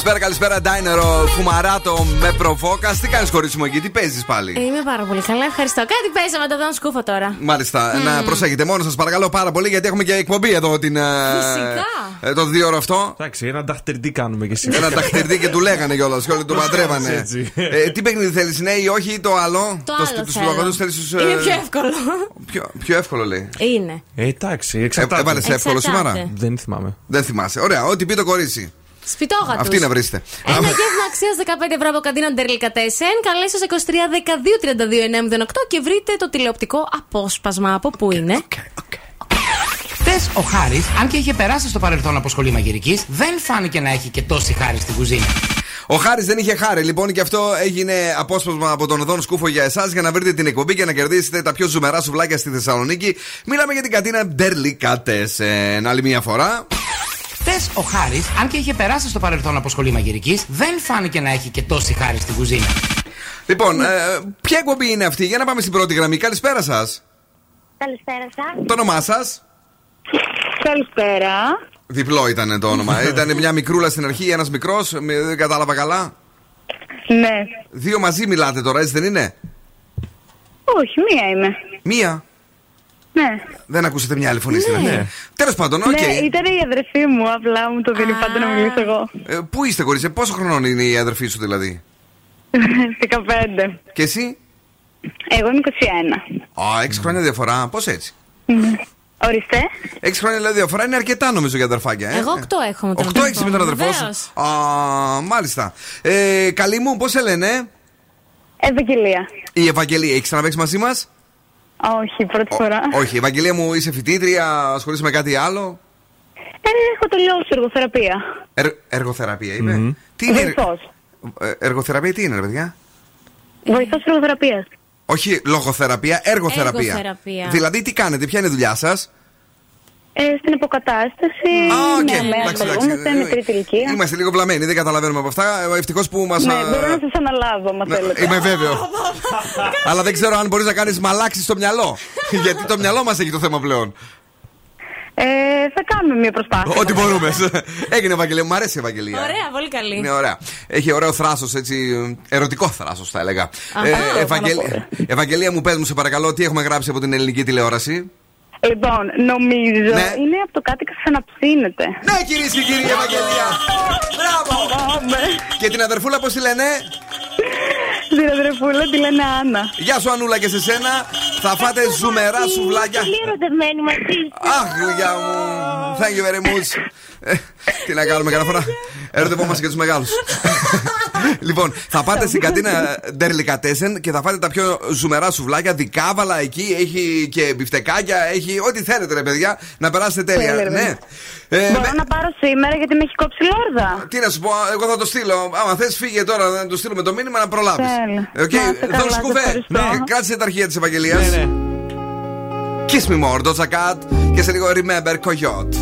Καλησπέρα, καλησπέρα, Ντάινερο Φουμαράτο με προβόκα. Τι κάνεις, κορίτσι μου, εκεί, τι παίζεις πάλι? Είμαι πάρα πολύ καλά, ευχαριστώ. Κάτι παίζαμε το Eldón Skoufo τώρα. Μάλιστα, να προσέχετε μόνο σας, παρακαλώ πάρα πολύ, γιατί έχουμε και εκπομπή εδώ την. Φυσικά. Το 2ωρο αυτό. Εντάξει, ένα ταχτερντί κάνουμε και σήμερα. Ένα ταχτερντί και του λέγανε κιόλα και όλοι του παντρεύανε. Τι παιχνίδι θέλεις, ναι ή όχι, το άλλο. Του Σλοβακού θέλει του. Είναι πιο εύκολο. Πιο εύκολο λέει. Είναι. Εντάξει, εξαρτάται. Εύκολο σήμερα. Δεν θυμάμαι. Δεν θυμάσαι. Ωραία, ό,τι πει το κορίτσι. Σπιτόγατους. Αυτή να βρίσκετε. Ένα γεύμα αξίας 15 ευρώ από Καντίνα Delikatésen. Καλέστε στο 23 12 32 908 και βρείτε το τηλεοπτικό απόσπασμα από που είναι. Χθες ο Χάρης, αν και είχε περάσει στο παρελθόν από σχολή μαγειρικής, δεν φάνηκε να έχει και τόση χάρη στην κουζίνα. Ο Χάρης δεν είχε χάρη, λοιπόν, και αυτό έγινε απόσπασμα από τον Eldón Skoufo για εσάς, για να βρείτε την εκπομπή και να κερδίσετε τα πιο ζουμερά σουβλάκια στη Θεσσαλονίκη. Μιλάμε για την Καντίνα Delikatésen. Άλλη μια φορά. Χθες ο Χάρης, αν και είχε περάσει στο παρελθόν από σχολή μαγειρικής, δεν φάνηκε να έχει και τόση χάρη στην κουζίνα. Λοιπόν, ποια εκπομπή είναι αυτή, για να πάμε στην πρώτη γραμμή. Καλησπέρα σας. Καλησπέρα σας. Το όνομά σας? Καλησπέρα. Διπλό ήταν το όνομα. Ήταν μια μικρούλα στην αρχή, ένας μικρός, δεν κατάλαβα καλά. Ναι. Δύο μαζί μιλάτε τώρα, έτσι δεν είναι? Όχι, μία είμαι. Μία? Ναι. Δεν ακούσατε μια άλλη φωνή στην αρχή? Ναι. Τέλος πάντων, οκ. Ναι, ήταν η αδερφή μου, απλά μου το δίνει πάντα να μιλήσω εγώ. Πού είστε, κορίτσια, πόσο χρονών είναι η αδερφή σου δηλαδή? 15. Και εσύ? Εγώ είμαι 21. 6 χρόνια διαφορά, πώς έτσι? Ορίστε. 6 χρόνια δηλαδή διαφορά είναι αρκετά νομίζω για αδερφάκια. Εγώ 8 έχω με τον αδερφό. 8-6 με τον αδερφό σου. Μάλιστα. Καλή μου, πώς σε λένε? Ευαγγελία. Η Ευαγγελία, έχεις ξαναπαίξει μαζί μας? Όχι, πρώτη φορά. Όχι, Ευαγγελία μου, είσαι φοιτήτρια, ασχολείσαι με κάτι άλλο? Έχω τελειώσει εργοθεραπεία. Εργοθεραπεία, είπε. Τι είναι εργοθεραπεία, τι είναι, ρε παιδιά? Βοηθός εργοθεραπείας. Όχι λογοθεραπεία, εργοθεραπεία. Δηλαδή, τι κάνετε, ποια είναι η δουλειά σας? Στην αποκατάσταση. Είναι τρίτη ηλικία. Είμαστε λίγο βλαμμένοι, δεν καταλαβαίνουμε από αυτά. Ευτυχώς που μας. Ναι, μπορώ να σας αναλάβω, άμα θέλετε. Είμαι βέβαιο. Αλλά δεν ξέρω αν μπορείς να κάνεις μαλάξεις στο μυαλό. Γιατί το μυαλό μας έχει το θέμα πλέον. Θα κάνουμε μια προσπάθεια. Ό,τι μπορούμε. Έγινε, Ευαγγελία. Μου αρέσει η Ευαγγελία. Ωραία, πολύ καλή. Είναι ωραία. Έχει ωραίο θράσος, έτσι. Ερωτικό θράσος, θα έλεγα. Ευαγγελία μου, πες μου, σε παρακαλώ, τι έχουμε γράψει από την ελληνική τηλεόραση. Λοιπόν, νομίζω είναι από το κάτι ξαναψύνεται. Ναι, κυρίες και κύριοι, Ευαγγελία. Μπράβο. Και την αδερφούλα, πώς τη λένε? Την αδερφούλα τη λένε Άννα. Γεια σου, Ανούλα, και σε σένα. Θα φάτε ζουμερά σουβλάκια. Είμαι πολύ ερωτευμένη μαζί σου. Αχ, γεια μου. Thank you very much. Τι να κάνουμε, κανένα φορά. Ερωτευόμαστε και τους μεγάλους. Λοιπόν, θα πάτε στην Καντίνα Delikatésen και θα φάτε τα πιο ζουμερά σουβλάκια. Δικάβαλα εκεί, έχει και μπιφτεκάκια, έχει ό,τι θέλετε, ρε παιδιά. Να περάσετε τέλεια. Ναι. Μπορώ να πάρω σήμερα γιατί με έχει κόψει λόρδα. Τι να σου πω, εγώ θα το στείλω. Άμα θες, φύγε τώρα να το στείλουμε το μήνυμα να προλάβεις. Eldón Skoufo, κράτησε τα αρχεία της Ευαγγελίας. Kiss me more, Doja Cat. Και σε λίγο Remember Coyote.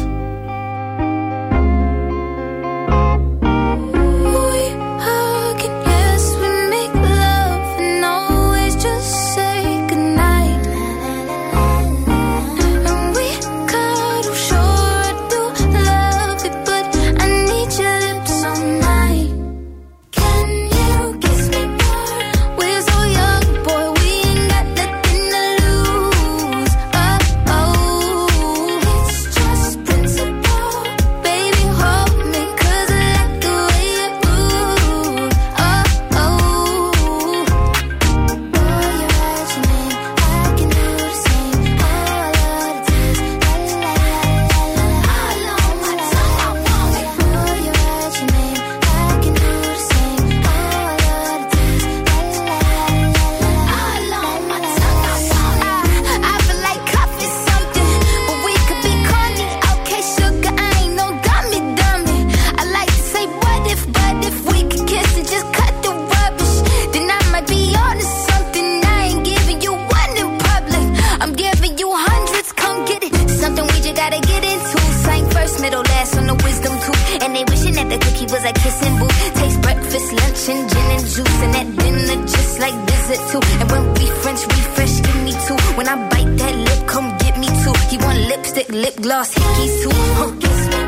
Lip gloss, hickeys too. Oh, kiss me.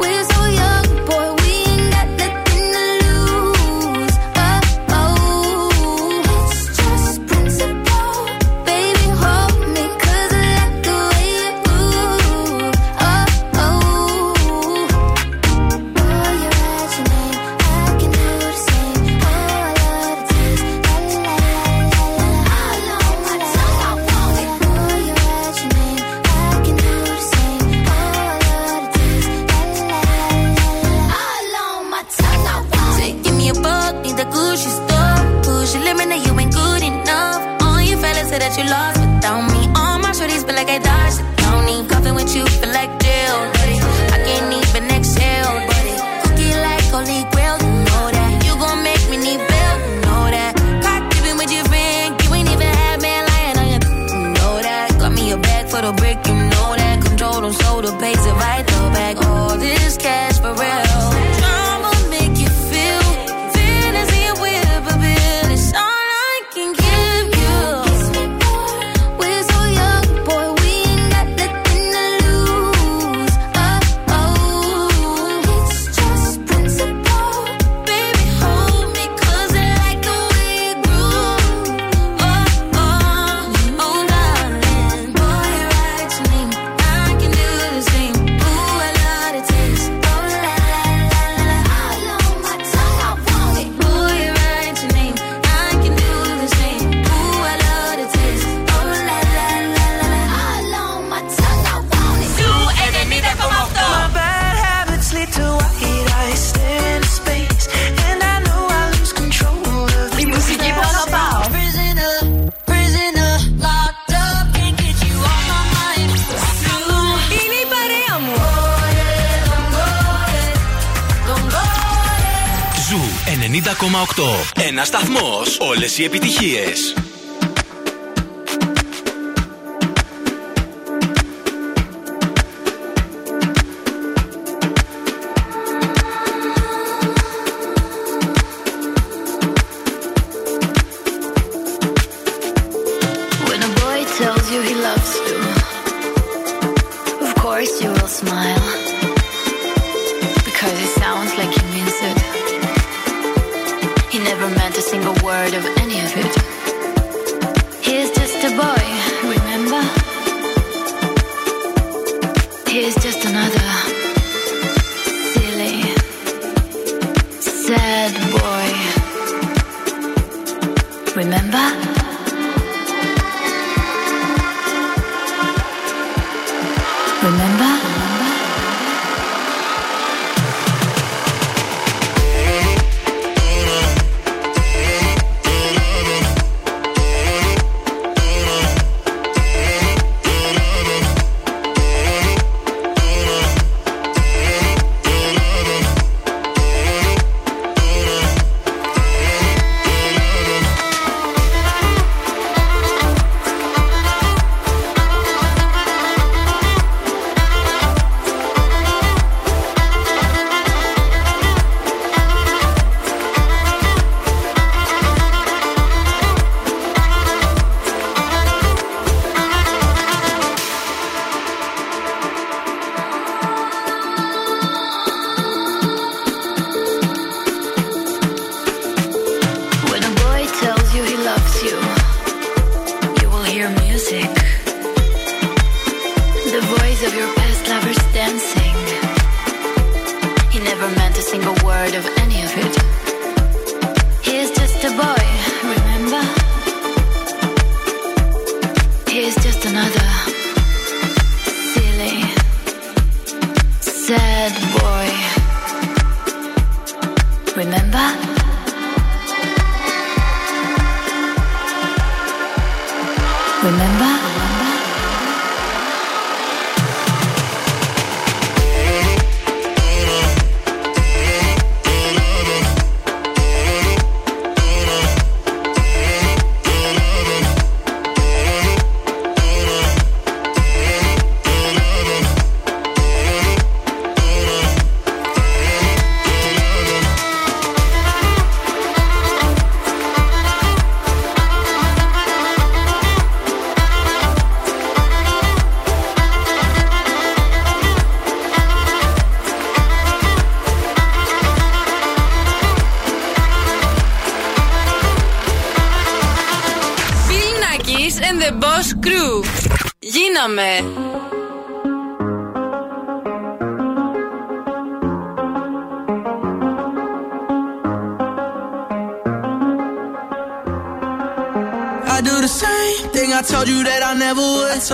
We're so young, boy, we ain't got that. you lost without me. All my shorties feel like I dodged the county. Coughing with you feel like jail. I can't even exhale. Cook it like holy grail, you know that. You gon' make me need bail, you know that. Caught dipping with your friend, you ain't even had man lying on your, you know that. Got me a bag for the brick, you know that. Control them so the pace it right the back. All this cash for real. Ένας σταθμός, όλες οι επιτυχίες.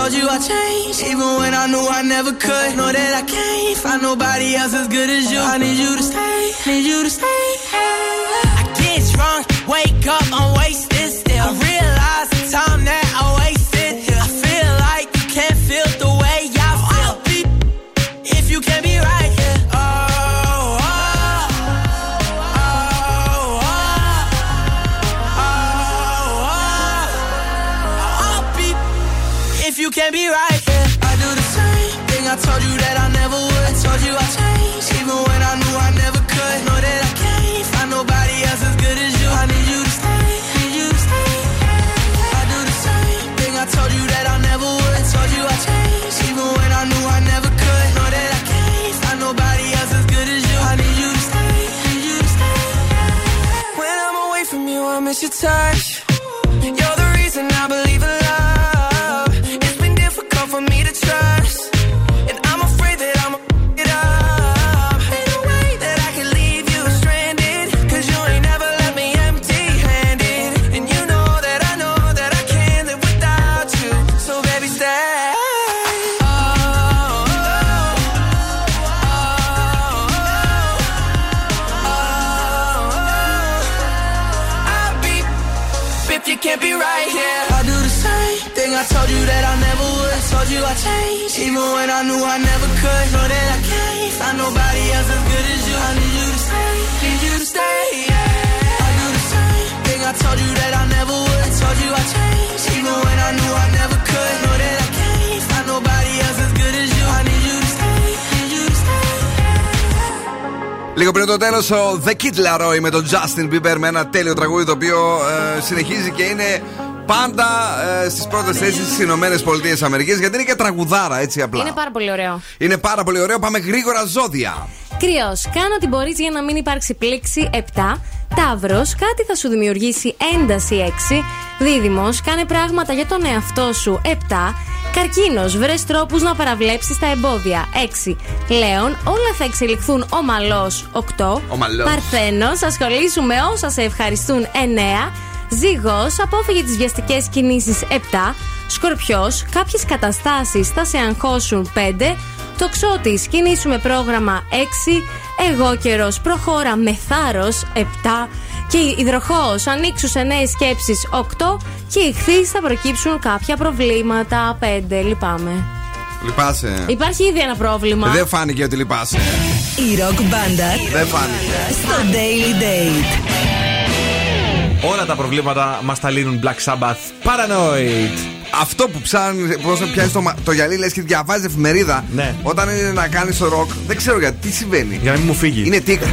Told you I changed, even when I knew I never could. Know that I can't find nobody else as good as you. I need you to stay, need you to stay. I get drunk, wake up, I'm wasted still. I realize the time that I wasted. can't be right. Yeah. I do the same thing. I told you that I never would. I told you I changed, even when I knew I never could. Know that I can't find nobody else as good as you. I need you to stay. Need you to stay. Yeah. I do the same thing. I told you that I never would. I told you I changed, even when I knew I never could. Know that I can't find nobody else as good as you. I need you to stay. Need you to stay. Yeah. When I'm away from you, I miss your touch. You're the reason I believe in love. It's been difficult for me to trust, and I'm afraid that I'ma f*** it up. Ain't no way that I can leave you stranded, 'cause you ain't never left me empty-handed. And you know that I can't live without you. So baby, stay. Oh, oh, oh. I'll be if you can't be right here. I told you that I never would. I told you I changed, even when I knew I never could. Know that I can't find nobody else as good as you. I need you to stay, need you to stay. Yeah. I do the same thing. I told you that I never would. I told you I changed, even when I knew I never could. Know that I can't find nobody else as good as you. I need you to stay, need you to stay. Yeah. Λίγο πριν το τέλος, ο The Kid Laroi με τον Justin Bieber με ένα τέλειο τραγούδι το οποίο συνεχίζει και είναι πάντα στις πρώτες θέσεις στις Ηνωμένες Πολιτείες Αμερικής, γιατί είναι και τραγουδάρα, έτσι απλά. Είναι πάρα πολύ ωραίο. Είναι πάρα πολύ ωραίο. Πάμε γρήγορα, ζώδια. Κρυός, κάνω ό,τι μπορείς για να μην υπάρξει πλήξη. 7. Ταύρος, κάτι θα σου δημιουργήσει ένταση. 6. Δίδυμος, κάνε πράγματα για τον εαυτό σου. 7. Καρκίνος, βρες τρόπους να παραβλέψεις τα εμπόδια. 6. Λέων, όλα θα εξελιχθούν ομαλώς. 8. Παρθένος, ασχολήσου με όσα σε ευχαριστούν. 9. Ζύγος, απόφυγε τις βιαστικές κινήσεις. 7. Σκορπιός, κάποιες καταστάσεις θα σε αγχώσουν. 5. Τοξότης, κινήσου με πρόγραμμα. 6. Αιγόκερος, προχώρα με θάρρος. 7. Και υδροχόος, ανοίξου σε νέες σκέψεις. 8. Και ηχθείς, θα προκύψουν κάποια προβλήματα. 5. Λυπάμαι. Λυπάσαι. Υπάρχει ήδη ένα πρόβλημα. Δεν φάνηκε ότι λυπάσαι. Η ροκ μπάντα δεν φάνηκε στο Daily Date. Όλα τα προβλήματα μας τα λύνουν Black Sabbath. Paranoid. Αυτό που ψάχνει, πώς να πιάσει το γυαλί, λες και διαβάζει εφημερίδα. Ναι. Όταν είναι να κάνει το ροκ, δεν ξέρω γιατί, τι συμβαίνει. Για να μην μου φύγει. Είναι τίγκα.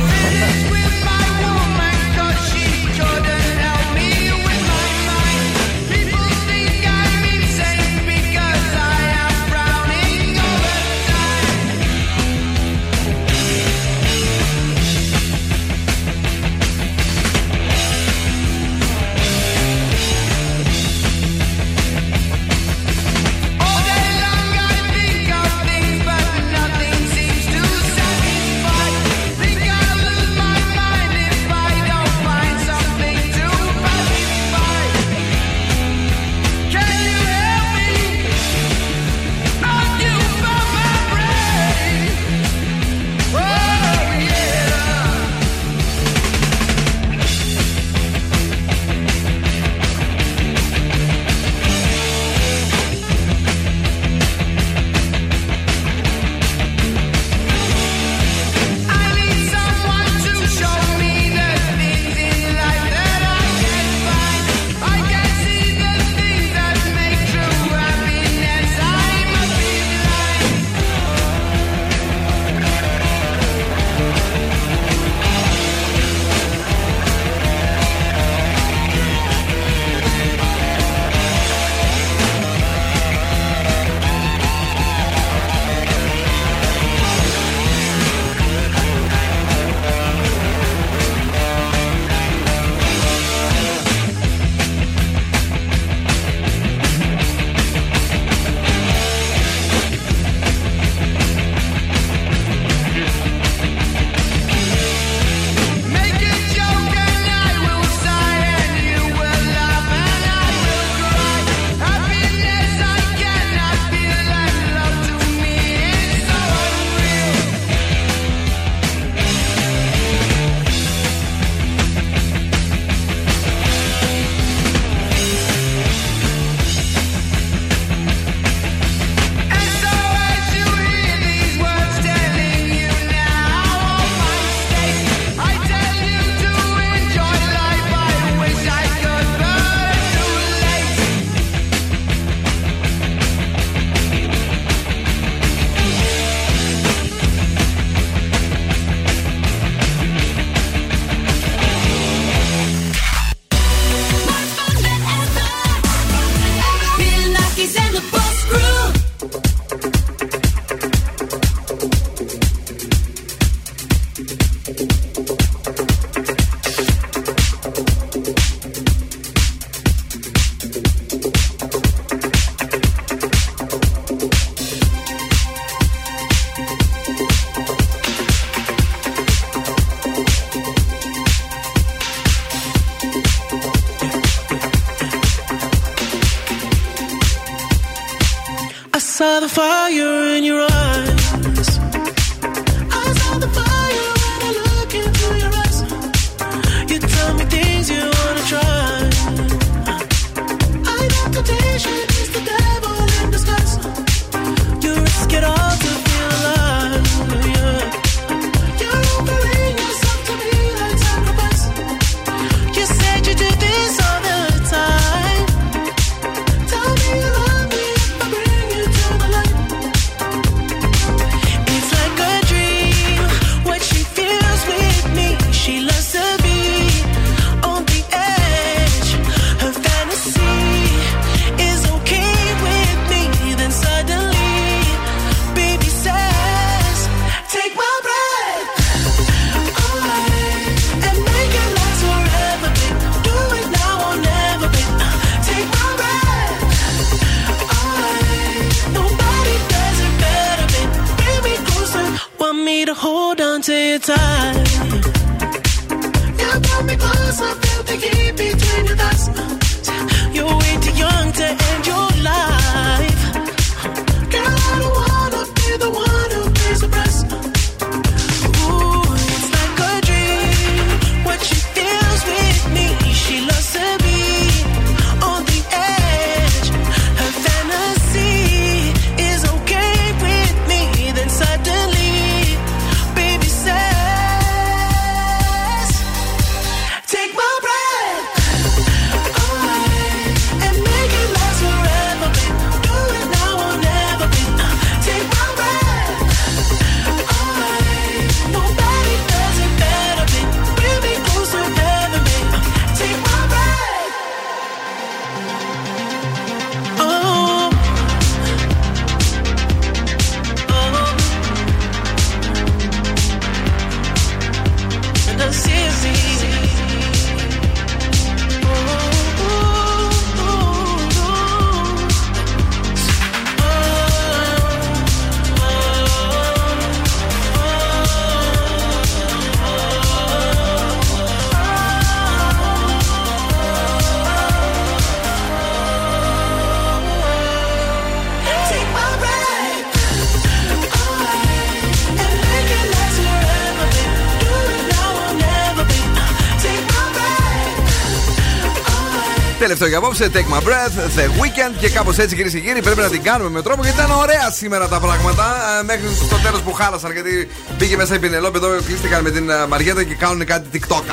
Τελευταίο για απόψε, Take My Breath, The Weeknd και κάπως έτσι κυρίες και κύριοι πρέπει να την κάνουμε με τρόπο γιατί ήταν ωραία σήμερα τα πράγματα μέχρι στο τέλος που χάλασαν γιατί πήγε μέσα η Πινελόπη εδώ κλείστηκαν με την Μαριέτα και κάνουν κάτι TikTok.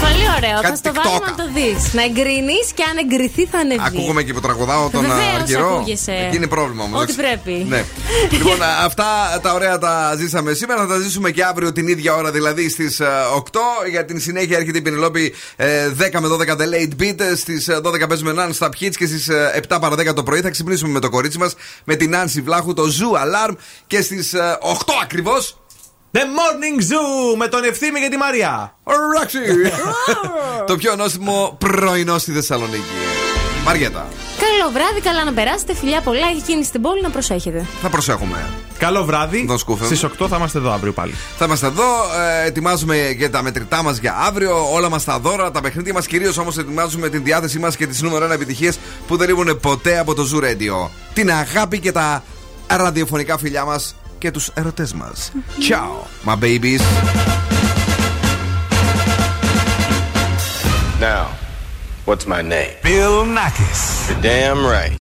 Πολύ ωραίο, θα στο βάλουμε να το δεις. Να εγκρινείς και αν εγκριθεί θα ανεβεί. Ακούγομαι και που τραγουδάω τον Αργυρό. Εκεί είναι πρόβλημα όμως. Ό,τι πρέπει. Ναι. Λοιπόν, αυτά τα ωραία τα ζήσαμε σήμερα. Θα τα ζήσουμε και αύριο την ίδια ώρα, δηλαδή στις 8. Για την συνέχεια έρχεται η Πινελόπη 10 με 12 The Late Beat. Στις 12 παίζουμε Non-Stop Hits και στις 7 παρα 10 το πρωί θα ξυπνήσουμε με το κορίτσι μας, με την Άνση Βλάχου, το Zoo Alarm. Και στις 8 ακριβώς. The Morning Zoo με τον Ευθύμη και τη Μαρία. Ράξι! Το πιο νόστιμο πρωινό στη Θεσσαλονίκη. Μαριέτα. Καλό βράδυ, καλά να περάσετε. Φιλιά πολλά, έχει γίνει στην πόλη, να προσέχετε. Θα προσέχουμε. Καλό βράδυ. Στις 8 θα είμαστε εδώ αύριο πάλι. Θα είμαστε εδώ. Ετοιμάζουμε και τα μετρητά μας για αύριο. Όλα μας τα δώρα, τα παιχνίδια μας. Κυρίως όμως ετοιμάζουμε την διάθεσή μας και τις νούμερο 1 επιτυχίες που δεν λείπουν ποτέ από το Zoo Radio. Την αγάπη και τα ραδιοφωνικά φιλιά μας. Και τους ερωτές μας. Ciao, my babies. Now, what's my name? Bill Nakis. You're damn right.